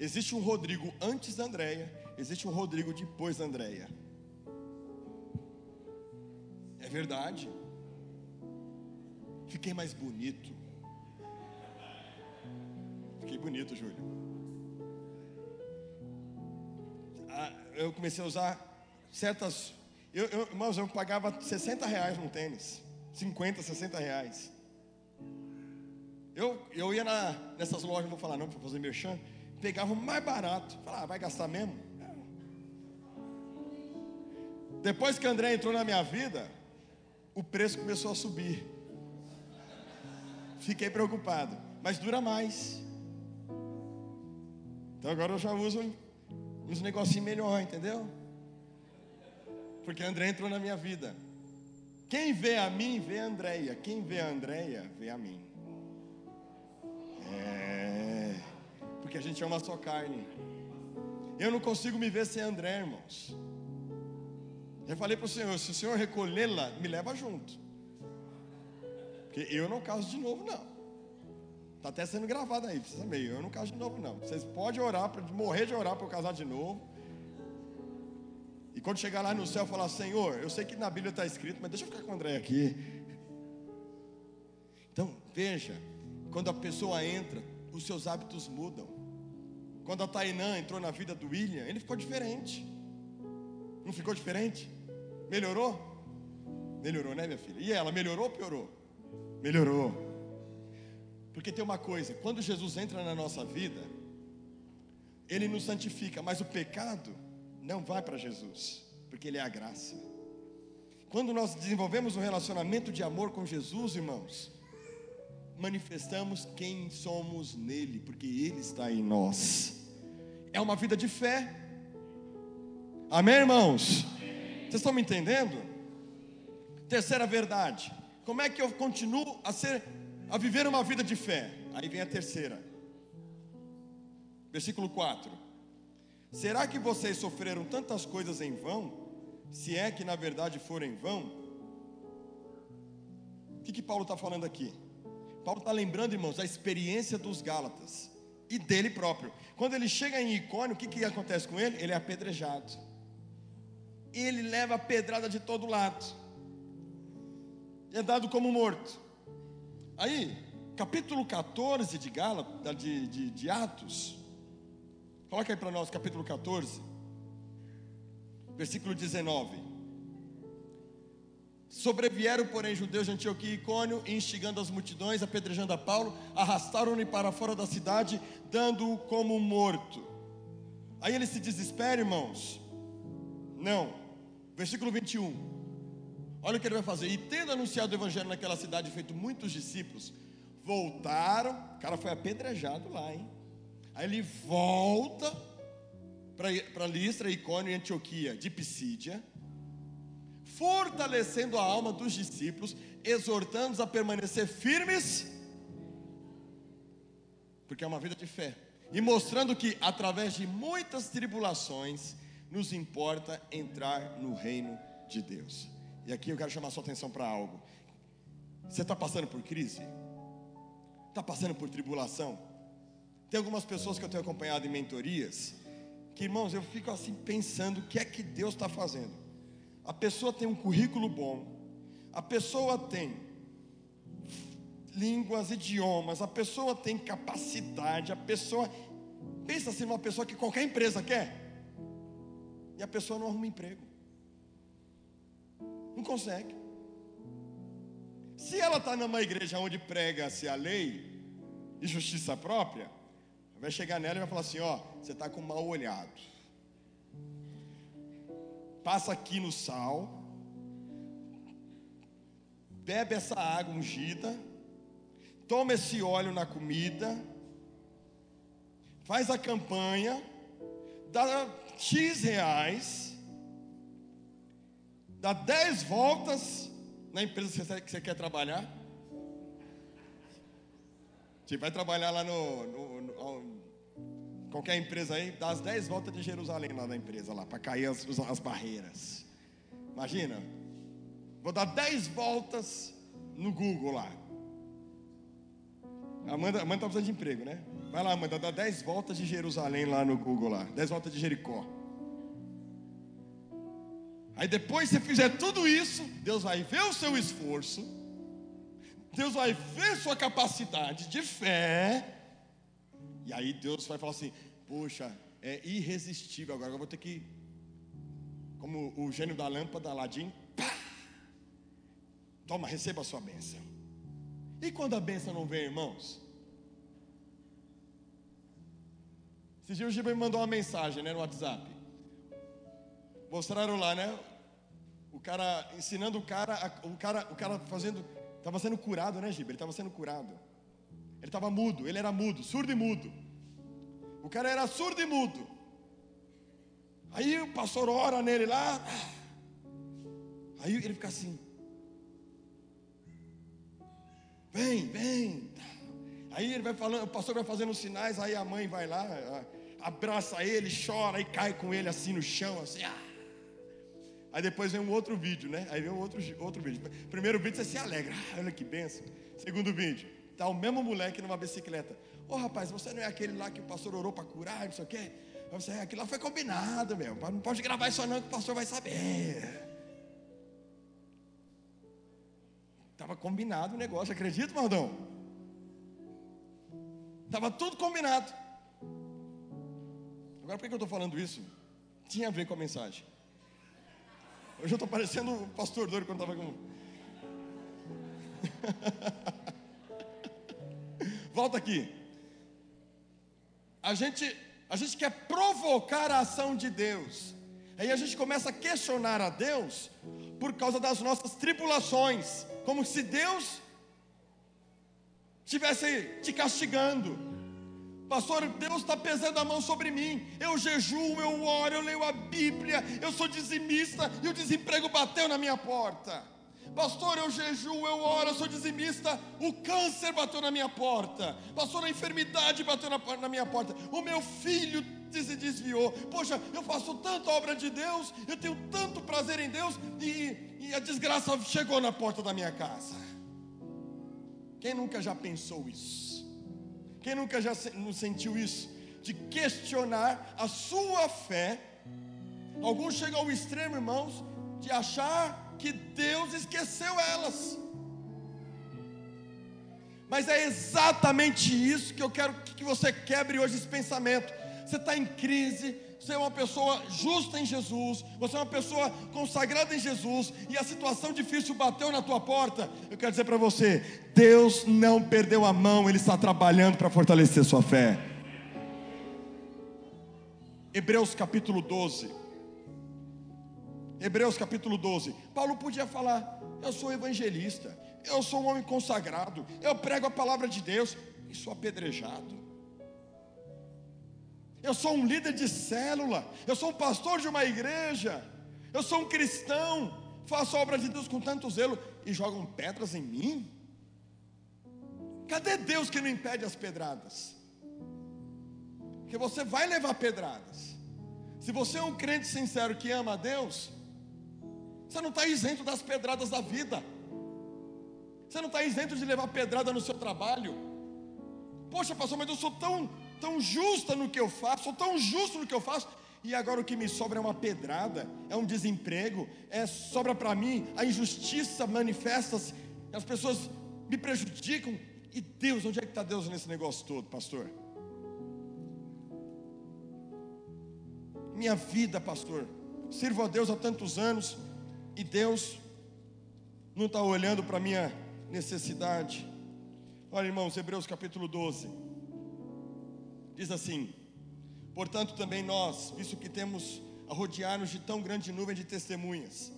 Existe um Rodrigo antes da Andréia, existe um Rodrigo depois da Andréia. É verdade. Fiquei mais bonito. fiquei bonito, Júlio. Eu comecei a usar certas... eu pagava R$60 num tênis. 50, R$60. Eu ia nessas lojas, não vou falar não, para fazer merchan. Pegava o mais barato. Falava, vai gastar mesmo? Depois que a Andreia entrou na minha vida, o preço começou a subir. Fiquei preocupado, mas dura mais. Então agora eu já uso uns negocinhos melhor, entendeu? Porque a Andreia entrou na minha vida. Quem vê a mim, vê a Andreia. Quem vê a Andreia, vê a mim. É, porque a gente é uma só carne. Eu não consigo me ver sem André, irmãos. Eu falei para o Senhor, se o Senhor recolhê-la, me leva junto. Porque eu não caso de novo, não. Está até sendo gravado aí, precisa meio. Eu não caso de novo, não. Vocês podem orar, morrer de orar para eu casar de novo. E quando chegar lá no céu, falar, Senhor, eu sei que na Bíblia está escrito, mas deixa eu ficar com o André aqui. Então, veja, quando a pessoa entra, os seus hábitos mudam. Quando a Tainã entrou na vida do William, ele ficou diferente. Não ficou diferente? Melhorou? Melhorou, né, minha filha? E ela, melhorou ou piorou? Melhorou. Porque tem uma coisa, quando Jesus entra na nossa vida, Ele nos santifica, mas o pecado não vai para Jesus, porque Ele é a graça. Quando nós desenvolvemos um relacionamento de amor com Jesus, irmãos, manifestamos quem somos nele, porque Ele está em nós. É uma vida de fé. Amém, irmãos? Amém. Vocês estão me entendendo? Terceira verdade. Como é que eu continuo a viver uma vida de fé? Aí vem a terceira. Versículo 4. Será que vocês sofreram tantas coisas em vão? Se é que na verdade foram em vão? O que Paulo está falando aqui? Paulo está lembrando, irmãos, a experiência dos Gálatas. E dele próprio. Quando ele chega em Icônio, o que acontece com ele? Ele é apedrejado. Ele leva a pedrada de todo lado. É dado como morto. Aí, capítulo 14 de Gálatas, de Atos. Coloca aí para nós, capítulo 14. Versículo 19. Sobrevieram, porém, judeus de Antioquia e Icônio, instigando as multidões, apedrejando a Paulo, arrastaram-no para fora da cidade, dando-o como morto. Aí ele se desespera, irmãos. Não. Versículo 21. Olha o que ele vai fazer. E tendo anunciado o evangelho naquela cidade, feito muitos discípulos, voltaram. O cara foi apedrejado lá, hein? Aí ele volta para Listra, Icônio e Antioquia de Psídia, fortalecendo a alma dos discípulos, exortando-os a permanecer firmes, porque é uma vida de fé, e mostrando que através de muitas tribulações nos importa entrar no reino de Deus. E aqui eu quero chamar a sua atenção para algo. Você está passando por crise? Está passando por tribulação? Tem algumas pessoas que eu tenho acompanhado em mentorias, que, irmãos, eu fico assim pensando o que é que Deus está fazendo. A pessoa tem um currículo bom, a pessoa tem línguas, idiomas, a pessoa tem capacidade, a pessoa... Pensa assim numa pessoa que qualquer empresa quer. E a pessoa não arruma emprego. Não consegue. Se ela está numa igreja onde prega-se a lei e justiça própria, vai chegar nela e vai falar assim, ó, você está com mal olhado. Passa aqui no sal, bebe essa água ungida, toma esse óleo na comida, faz a campanha, dá R$X, dá 10 voltas na empresa que você quer trabalhar. Você vai trabalhar lá no qualquer empresa aí, dá as 10 voltas de Jerusalém lá na empresa, lá para cair as barreiras. Imagina, vou dar 10 voltas no Google lá. Amanda está precisando de emprego, né? Vai lá, Amanda, dá 10 voltas de Jerusalém lá no Google lá, 10 voltas de Jericó. Aí depois que você fizer tudo isso, Deus vai ver o seu esforço, Deus vai ver sua capacidade de fé, e E aí Deus vai falar assim: poxa, é irresistível, agora eu vou ter que, como o gênio da lâmpada, Aladim, pá, toma, receba a sua bênção. E quando a bênção não vem, irmãos? Esse dia o Giba me mandou uma mensagem, né, no WhatsApp. Mostraram lá, né, o cara ensinando o cara fazendo, estava sendo curado, né, Giba? Ele estava sendo curado. Ele estava mudo, ele era mudo, surdo e mudo. O cara era surdo e mudo. Aí o pastor ora nele lá. Aí ele fica assim: vem, vem. Aí ele vai falando, o pastor vai fazendo os sinais. Aí a mãe vai lá, abraça ele, chora e cai com ele assim no chão, assim. Aí depois vem um outro vídeo, né? Aí vem outro vídeo. Primeiro vídeo você se alegra, olha que benção. Segundo vídeo, tá o mesmo moleque numa bicicleta. Ô, rapaz, você não é aquele lá que o pastor orou para curar, não sei o quê? Você, aquilo lá foi combinado, meu. Não pode gravar isso não, que o pastor vai saber. Tava combinado o negócio, acredita, Mardão? Tava tudo combinado. Agora, por que eu estou falando isso? Tinha a ver com a mensagem. Hoje eu estou parecendo o pastor Douro quando estava com... Volta aqui. A gente quer provocar a ação de Deus. Aí a gente começa a questionar a Deus por causa das nossas tribulações, como se Deus estivesse te castigando. Pastor, Deus está pesando a mão sobre mim. Eu jejuo, eu oro, eu leio a Bíblia, eu sou dizimista e o desemprego bateu na minha porta. Pastor, eu jejuo, eu oro, eu sou dizimista, o câncer bateu na minha porta. Pastor, a enfermidade bateu na minha porta. O meu filho se desviou. Poxa, eu faço tanta obra de Deus, eu tenho tanto prazer em Deus, e a desgraça chegou na porta da minha casa. Quem nunca já pensou isso? Quem nunca já não sentiu isso? De questionar a sua fé. Alguns chegam ao extremo, irmãos, de achar que Deus esqueceu elas. Mas é exatamente isso que eu quero que você quebre hoje, esse pensamento. Você está em crise, você é uma pessoa justa em Jesus, você é uma pessoa consagrada em Jesus, e a situação difícil bateu na tua porta. Eu quero dizer para você: Deus não perdeu a mão, Ele está trabalhando para fortalecer sua fé. Hebreus capítulo 12, Paulo podia falar: eu sou evangelista, eu sou um homem consagrado, eu prego a palavra de Deus e sou apedrejado. Eu sou um líder de célula, eu sou um pastor de uma igreja, eu sou um cristão, faço a obra de Deus com tanto zelo e jogam pedras em mim? Cadê Deus que não impede as pedradas? Porque você vai levar pedradas. Se você é um crente sincero que ama a Deus, você não está isento das pedradas da vida. Você não está isento de levar pedrada no seu trabalho. Poxa, pastor, mas eu sou tão justa no que eu faço, sou tão justo no que eu faço, e agora o que me sobra é uma pedrada, é um desemprego, sobra para mim, a injustiça manifesta-se, as pessoas me prejudicam. E Deus, onde é que está Deus nesse negócio todo, pastor? Minha vida, pastor, sirvo a Deus há tantos anos, e Deus não está olhando para a minha necessidade. Olha, irmãos, Hebreus capítulo 12 diz assim: portanto também nós, visto que temos a rodear-nos de tão grande nuvem de testemunhas,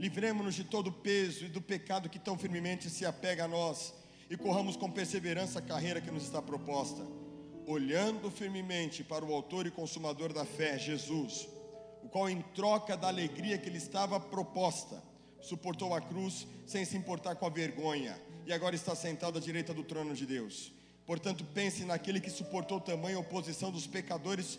livremo-nos de todo o peso e do pecado que tão firmemente se apega a nós, e corramos com perseverança a carreira que nos está proposta, olhando firmemente para o autor e consumador da fé, Jesus, o qual, em troca da alegria que lhe estava proposta, suportou a cruz sem se importar com a vergonha, e agora está sentado à direita do trono de Deus. Portanto, pense naquele que suportou tamanha oposição dos pecadores,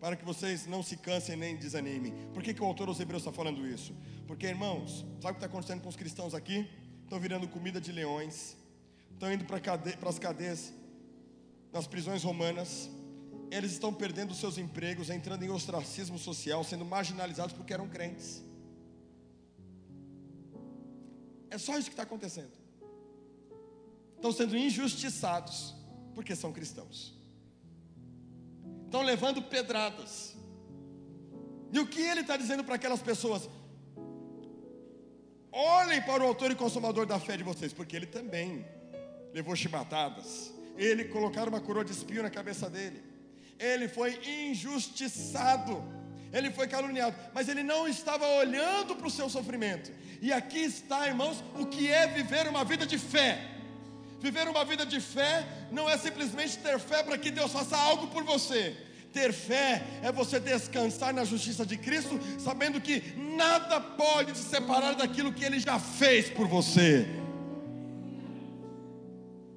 para que vocês não se cansem nem desanimem. Por que o autor aos Hebreus está falando isso? Porque, irmãos, sabe o que está acontecendo com os cristãos aqui? Estão virando comida de leões, estão indo para as cadeias, nas prisões romanas. Eles estão perdendo seus empregos, entrando em ostracismo social, sendo marginalizados porque eram crentes. É só isso que está acontecendo. estão sendo injustiçados porque são cristãos, estão levando pedradas. E o que ele está dizendo para aquelas pessoas? Olhem para o autor e consumador da fé de vocês, porque ele também levou chibatadas, ele colocaram uma coroa de espinho na cabeça dele, ele foi injustiçado, ele foi caluniado, mas ele não estava olhando para o seu sofrimento. E aqui está, irmãos, o que é viver uma vida de fé. Viver uma vida de fé não é simplesmente ter fé para que Deus faça algo por você. Ter fé é você descansar na justiça de Cristo, sabendo que nada pode te separar daquilo que Ele já fez por você.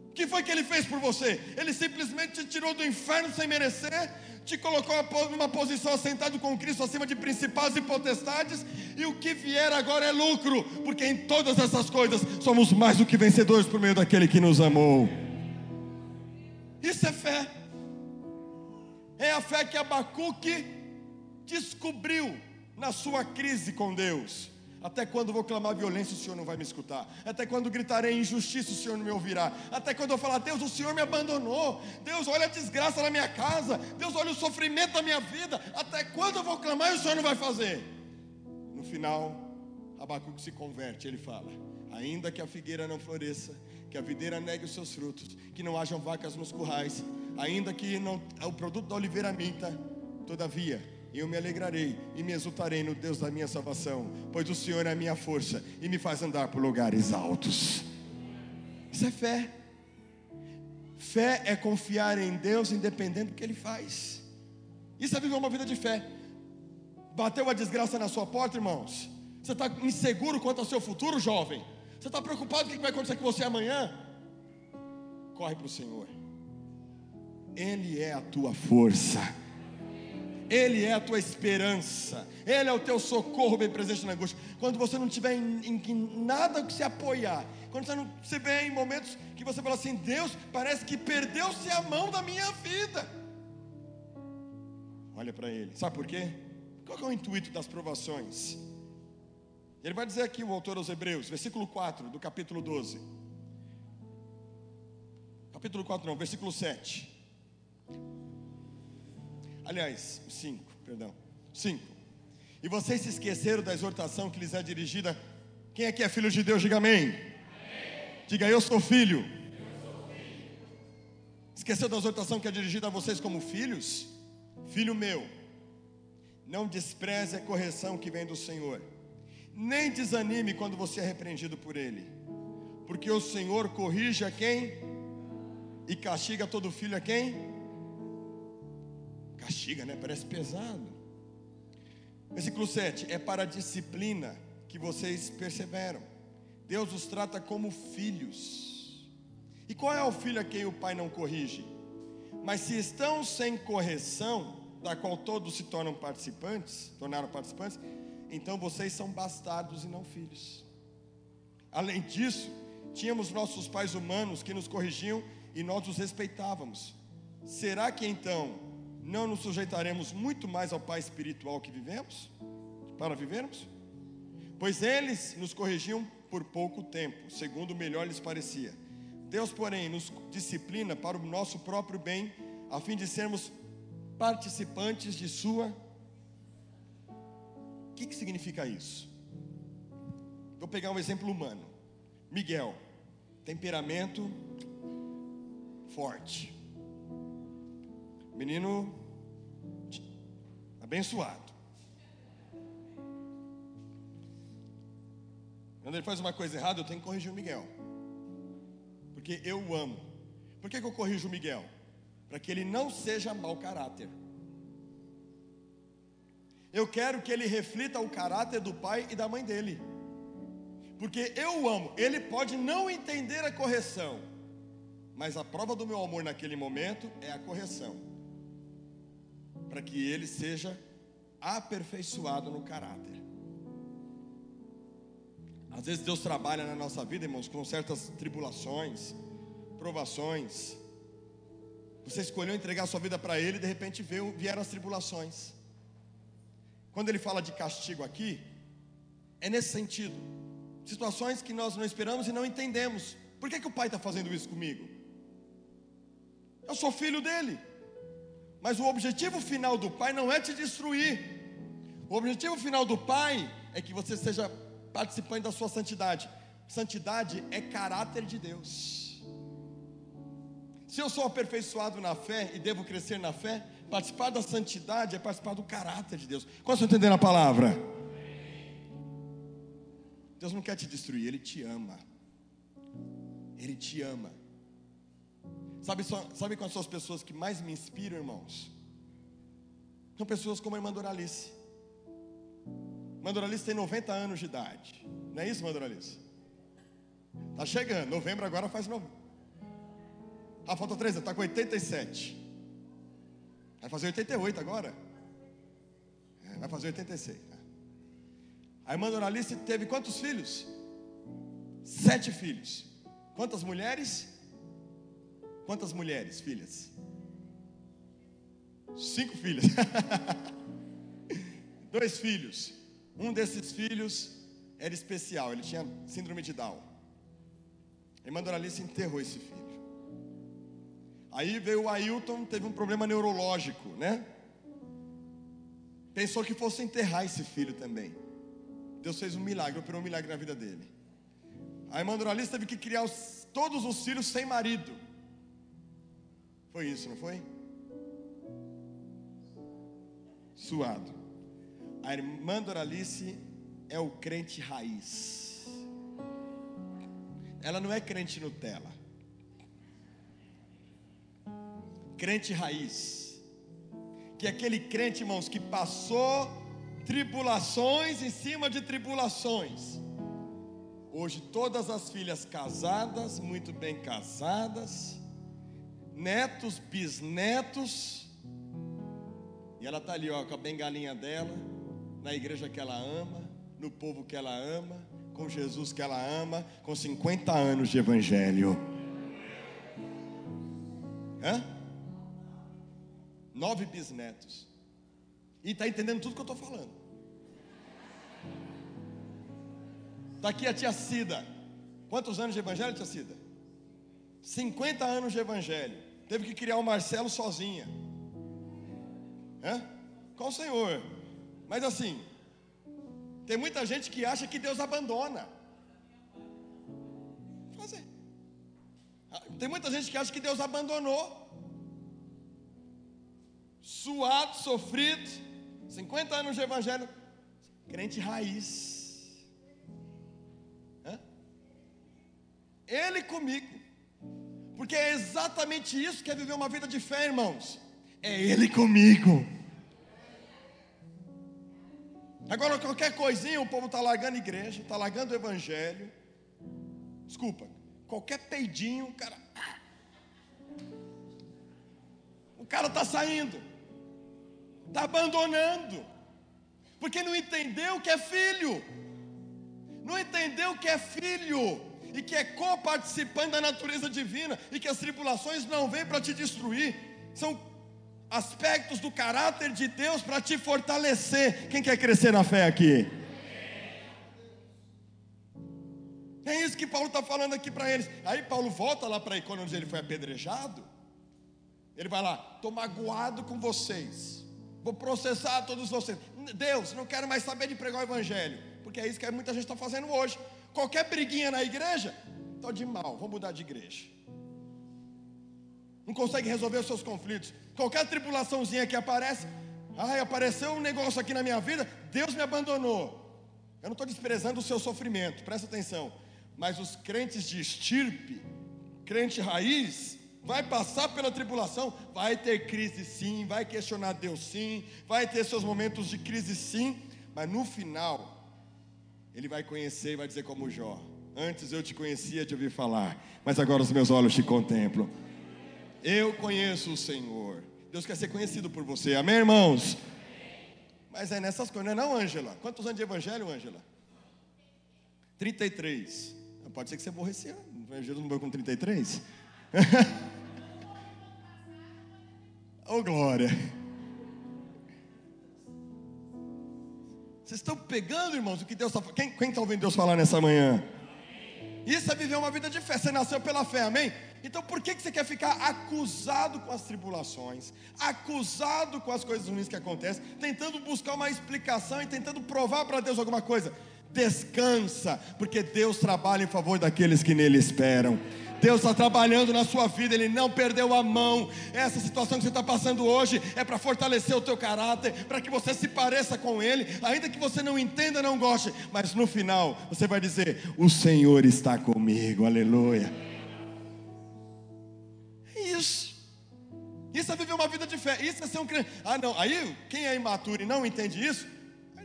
O que foi que Ele fez por você? Ele simplesmente te tirou do inferno sem merecer, te colocou numa posição assentado com Cristo acima de principados e potestades, e o que vier agora é lucro, porque em todas essas coisas somos mais do que vencedores por meio daquele que nos amou. Isso é fé. É a fé que Abacuque descobriu na sua crise com Deus. Até quando vou clamar violência, o Senhor não vai me escutar. Até quando gritarei injustiça, o Senhor não me ouvirá. Até quando eu falar, Deus, o Senhor me abandonou. Deus, olha a desgraça na minha casa. Deus, olha o sofrimento da minha vida. Até quando eu vou clamar e o Senhor não vai fazer? No final, Abacuque se converte, ele fala: ainda que a figueira não floresça, que a videira negue os seus frutos, que não hajam vacas nos currais, ainda que não, o produto da oliveira minta, todavia eu me alegrarei e me exultarei no Deus da minha salvação, pois o Senhor é a minha força e me faz andar por lugares altos. Isso é fé. Fé é confiar em Deus independente do que Ele faz. Isso é viver uma vida de fé. Bateu a desgraça na sua porta, irmãos? Você está inseguro quanto ao seu futuro, jovem? Você está preocupado com o que vai acontecer com você amanhã? Corre para o Senhor. Ele é a tua força, Ele é a tua esperança, Ele é o teu socorro bem presente na angústia. Quando você não tiver em nada que se apoiar, quando você não se vê em momentos que você fala assim: Deus, parece que perdeu-se a mão da minha vida, olha para Ele. Sabe por quê? Qual que é o intuito das provações? Ele vai dizer aqui, o autor aos Hebreus, versículo 4 do capítulo 12, capítulo 4 não, versículo 7, aliás, 5, perdão, 5. E vocês se esqueceram da exortação que lhes é dirigida. Quem aqui é filho de Deus, diga amém. Amém. Diga: eu sou filho. Eu sou filho. Esqueceu da exortação que é dirigida a vocês como filhos? Filho meu, não despreze a correção que vem do Senhor, nem desanime quando você é repreendido por Ele, porque o Senhor corrige a quem? E castiga todo filho a quem? Castiga, né? Parece pesado. Versículo 7: é para a disciplina que vocês perseveram. Deus os trata como filhos. E qual é o filho a quem o pai não corrige? Mas se estão sem correção, da qual todos se tornaram participantes, então vocês são bastardos e não filhos. Além disso, tínhamos nossos pais humanos que nos corrigiam e nós os respeitávamos. Será que então não nos sujeitaremos muito mais ao Pai espiritual que vivemos, para vivermos? Pois eles nos corrigiam por pouco tempo, segundo o melhor lhes parecia. Deus, porém, nos disciplina para o nosso próprio bem, a fim de sermos participantes de sua. O que significa isso? Vou pegar um exemplo humano. Miguel, temperamento forte, menino abençoado. Quando ele faz uma coisa errada, eu tenho que corrigir o Miguel, porque eu o amo. Por que eu corrijo o Miguel? Para que ele não seja mau caráter. Eu quero que ele reflita o caráter do pai e da mãe dele, porque eu o amo. Ele pode não entender a correção, mas a prova do meu amor naquele momento é a correção, para que ele seja aperfeiçoado no caráter. Às vezes Deus trabalha na nossa vida, irmãos, com certas tribulações, provações. Você escolheu entregar a sua vida para Ele, e de repente vieram as tribulações. Quando Ele fala de castigo aqui, é nesse sentido. Situações que nós não esperamos e não entendemos, Por que que o pai está fazendo isso comigo? Eu sou filho dele. Mas o objetivo final do pai não é te destruir. O objetivo final do pai é que você seja participante da sua santidade. Santidade é caráter de Deus. Se eu sou aperfeiçoado na fé e devo crescer na fé, participar da santidade é participar do caráter de Deus. Como você entender a palavra? Deus não quer te destruir, Ele te ama. Ele te ama. Sabe quais são as pessoas que mais me inspiram, irmãos? São pessoas como a irmã Doralice. Irmã Doralice tem 90 anos de idade. Não é isso, irmã Doralice? Está chegando, novembro agora faz novembro. Ah, falta 3 anos, está com 87. Vai fazer 88 agora? É, vai fazer 86. Tá? A irmã Doralice teve quantos filhos? 7 filhos. Quantas mulheres? Quantas mulheres, filhas? 5 filhas. 2 filhos. Um desses filhos era especial, ele tinha síndrome de Down. A irmã Doralice enterrou esse filho. Aí veio o Ailton, teve um problema neurológico, né? Pensou que fosse enterrar esse filho também. Deus fez um milagre, operou um milagre na vida dele. A irmã Doralice teve que criar todos os filhos sem marido. Foi isso, não foi? Suado. A irmã Doralice é o crente raiz. Ela não é crente Nutella. Crente raiz, que é aquele crente, irmãos, que passou tribulações em cima de tribulações. Hoje todas as filhas casadas, muito bem casadas, netos, bisnetos, e ela está ali, ó, com a bengalinha dela, na igreja que ela ama, no povo que ela ama, com Jesus que ela ama, com 50 anos de evangelho. Hã? 9 bisnetos. E está entendendo tudo que eu estou falando. Está aqui a tia Cida. Quantos anos de evangelho, tia Cida? 50 anos de evangelho. Teve que criar o Marcelo sozinha. Hã? Com o Senhor. Mas assim, tem muita gente que acha que Deus abandona. Fazer. Tem muita gente que acha que Deus abandonou. Suado, sofrido, 50 anos de evangelho, crente raiz. Hã? Ele comigo, porque é exatamente isso que é viver uma vida de fé, irmãos. É Ele comigo. Agora qualquer coisinha o povo está largando a igreja, está largando o evangelho. Desculpa, qualquer peidinho, o cara está saindo. Está abandonando, porque não entendeu que é filho, não entendeu que é filho, e que é co-participante da natureza divina, e que as tribulações não vêm para te destruir, são aspectos do caráter de Deus para te fortalecer. Quem quer crescer na fé aqui? É isso que Paulo está falando aqui para eles. Aí Paulo volta lá para Icônio, onde ele foi apedrejado. Ele vai lá: estou magoado com vocês, vou processar todos vocês. Deus, não quero mais saber de pregar o evangelho. Porque é isso que muita gente está fazendo hoje. Qualquer briguinha na igreja, estou de mal, vou mudar de igreja. Não consegue resolver os seus conflitos. Qualquer tribulaçãozinha que aparece, ai, apareceu um negócio aqui na minha vida, Deus me abandonou. Eu não estou desprezando o seu sofrimento, presta atenção. Mas os crentes de estirpe, crente raiz, vai passar pela tribulação, vai ter crise sim, vai questionar Deus sim, vai ter seus momentos de crise sim, mas no final, ele vai conhecer e vai dizer como Jó: antes eu te conhecia de ouvir falar, mas agora os meus olhos te contemplam. Eu conheço o Senhor. Deus quer ser conhecido por você, amém, irmãos? Mas é nessas coisas, não é, Ângela? Quantos anos de evangelho, Ângela? 33. Pode ser que você morra esse ano, o evangelho não morreu com 33? Oh, glória. Vocês estão pegando, irmãos, o que Deus está falando? Quem está ouvindo Deus falar nessa manhã? Isso é viver uma vida de fé. Você nasceu pela fé, amém? Então por que você quer ficar acusado com as tribulações, acusado com as coisas ruins que acontecem, tentando buscar uma explicação e tentando provar para Deus alguma coisa? Descansa, porque Deus trabalha em favor daqueles que nele esperam. Deus está trabalhando na sua vida, Ele não perdeu a mão. Essa situação que você está passando hoje é para fortalecer o teu caráter, para que você se pareça com Ele, ainda que você não entenda, não goste, mas no final você vai dizer: o Senhor está comigo, aleluia. É isso. Isso é viver uma vida de fé, isso é ser um crente. Ah não, aí quem é imaturo e não entende isso,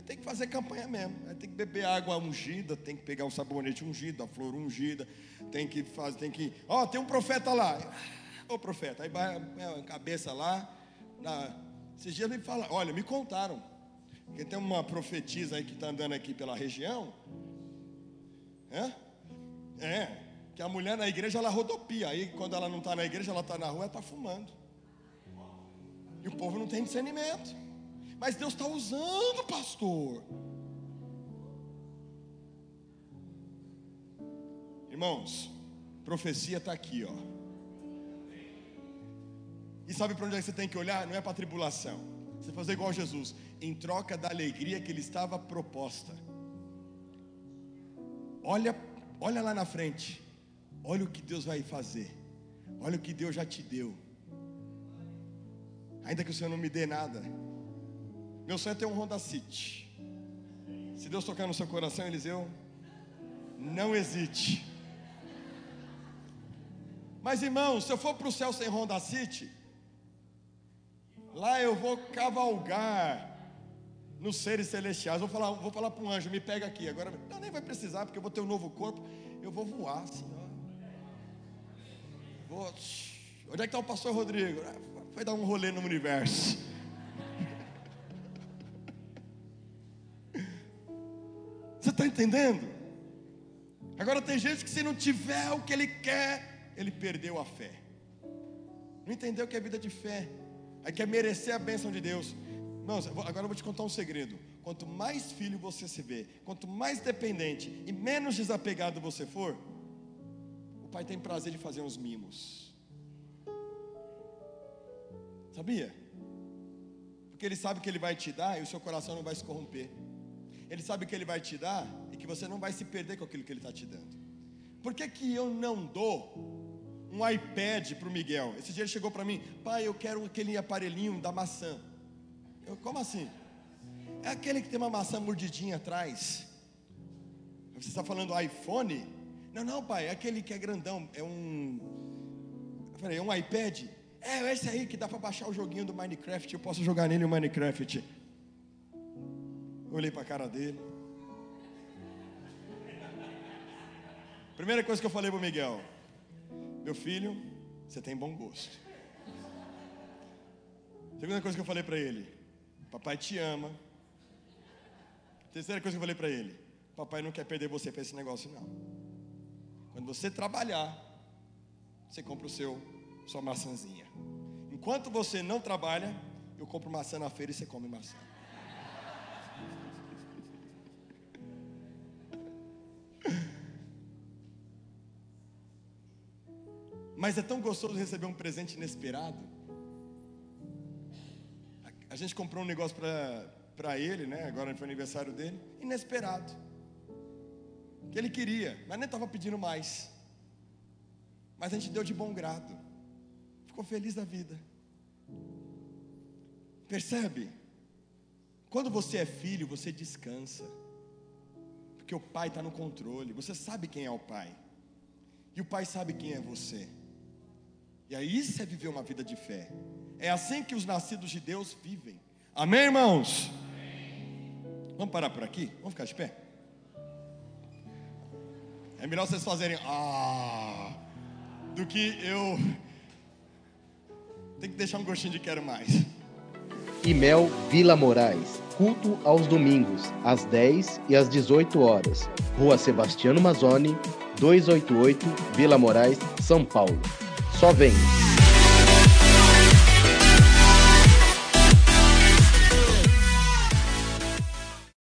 tem que fazer campanha mesmo, tem que beber água ungida, tem que pegar o sabonete ungido, a flor ungida, tem que fazer, tem que, ó, tem um profeta lá, ô profeta, aí vai a cabeça lá, esses dias me falaram, olha, me contaram, porque tem uma profetisa aí que está andando aqui pela região, que a mulher na igreja ela rodopia, aí quando ela não está na igreja, ela está na rua, ela está fumando, e o povo não tem discernimento. Mas Deus está usando, pastor. Irmãos, profecia está aqui, ó. E sabe para onde é que você tem que olhar? Não é para a tribulação. Você fazer igual a Jesus, em troca da alegria que ele estava proposta. Olha lá na frente. Olha o que Deus vai fazer. Olha o que Deus já te deu. Ainda que o Senhor não me dê nada. Meu sonho é ter um Honda City. Se Deus tocar no seu coração, Eliseu, não hesite. Mas irmão, se eu for para o céu sem Honda City, lá eu vou cavalgar nos seres celestiais. Vou falar para um anjo, me pega aqui. Agora, não, nem vai precisar, porque eu vou ter um novo corpo. Eu vou voar, Senhor. Onde é que está o pastor Rodrigo? Vai dar um rolê no universo. Você está entendendo? Agora tem gente que se não tiver o que ele quer, ele perdeu a fé. Não entendeu o que é vida de fé. Aí quer merecer a bênção de Deus. Irmãos, agora eu vou te contar um segredo. Quanto mais filho você se vê, quanto mais dependente e menos desapegado você for, o pai tem prazer de fazer uns mimos. Sabia? Porque ele sabe que ele vai te dar e o seu coração não vai se corromper. Ele sabe o que Ele vai te dar e que você não vai se perder com aquilo que Ele está te dando. Por que que eu não dou um iPad para o Miguel? Esse dia ele chegou para mim: pai, eu quero aquele aparelhinho da maçã. Eu, como assim? É aquele que tem uma maçã mordidinha atrás. Você está falando iPhone? Não, pai, é aquele que é grandão. É um iPad? É esse aí que dá para baixar o joguinho do Minecraft. Eu posso jogar nele o Minecraft. Olhei para a cara dele. Primeira coisa que eu falei para o Miguel: meu filho, você tem bom gosto. Segunda coisa que eu falei para ele: papai te ama. Terceira coisa que eu falei para ele: papai não quer perder você para esse negócio não. Quando você trabalhar, você compra sua maçãzinha. Enquanto você não trabalha, eu compro maçã na feira e você come maçã. Mas é tão gostoso receber um presente inesperado. A gente comprou um negócio para ele, né? Agora foi o aniversário dele. Inesperado. Que ele queria, mas nem estava pedindo mais. Mas a gente deu de bom grado. Ficou feliz da vida. Percebe? Quando você é filho, você descansa. Porque o pai está no controle. Você sabe quem é o pai. E o pai sabe quem é você. E aí isso é viver uma vida de fé. É assim que os nascidos de Deus vivem. Amém, irmãos? Amém. Vamos parar por aqui? Vamos ficar de pé? É melhor vocês fazerem do que eu. Tem que deixar um gostinho de quero mais. Emel Vila Moraes. Culto aos domingos, às 10 e às 18 horas. Rua Sebastiano Mazzoni, 288, Vila Moraes, São Paulo. Só vem!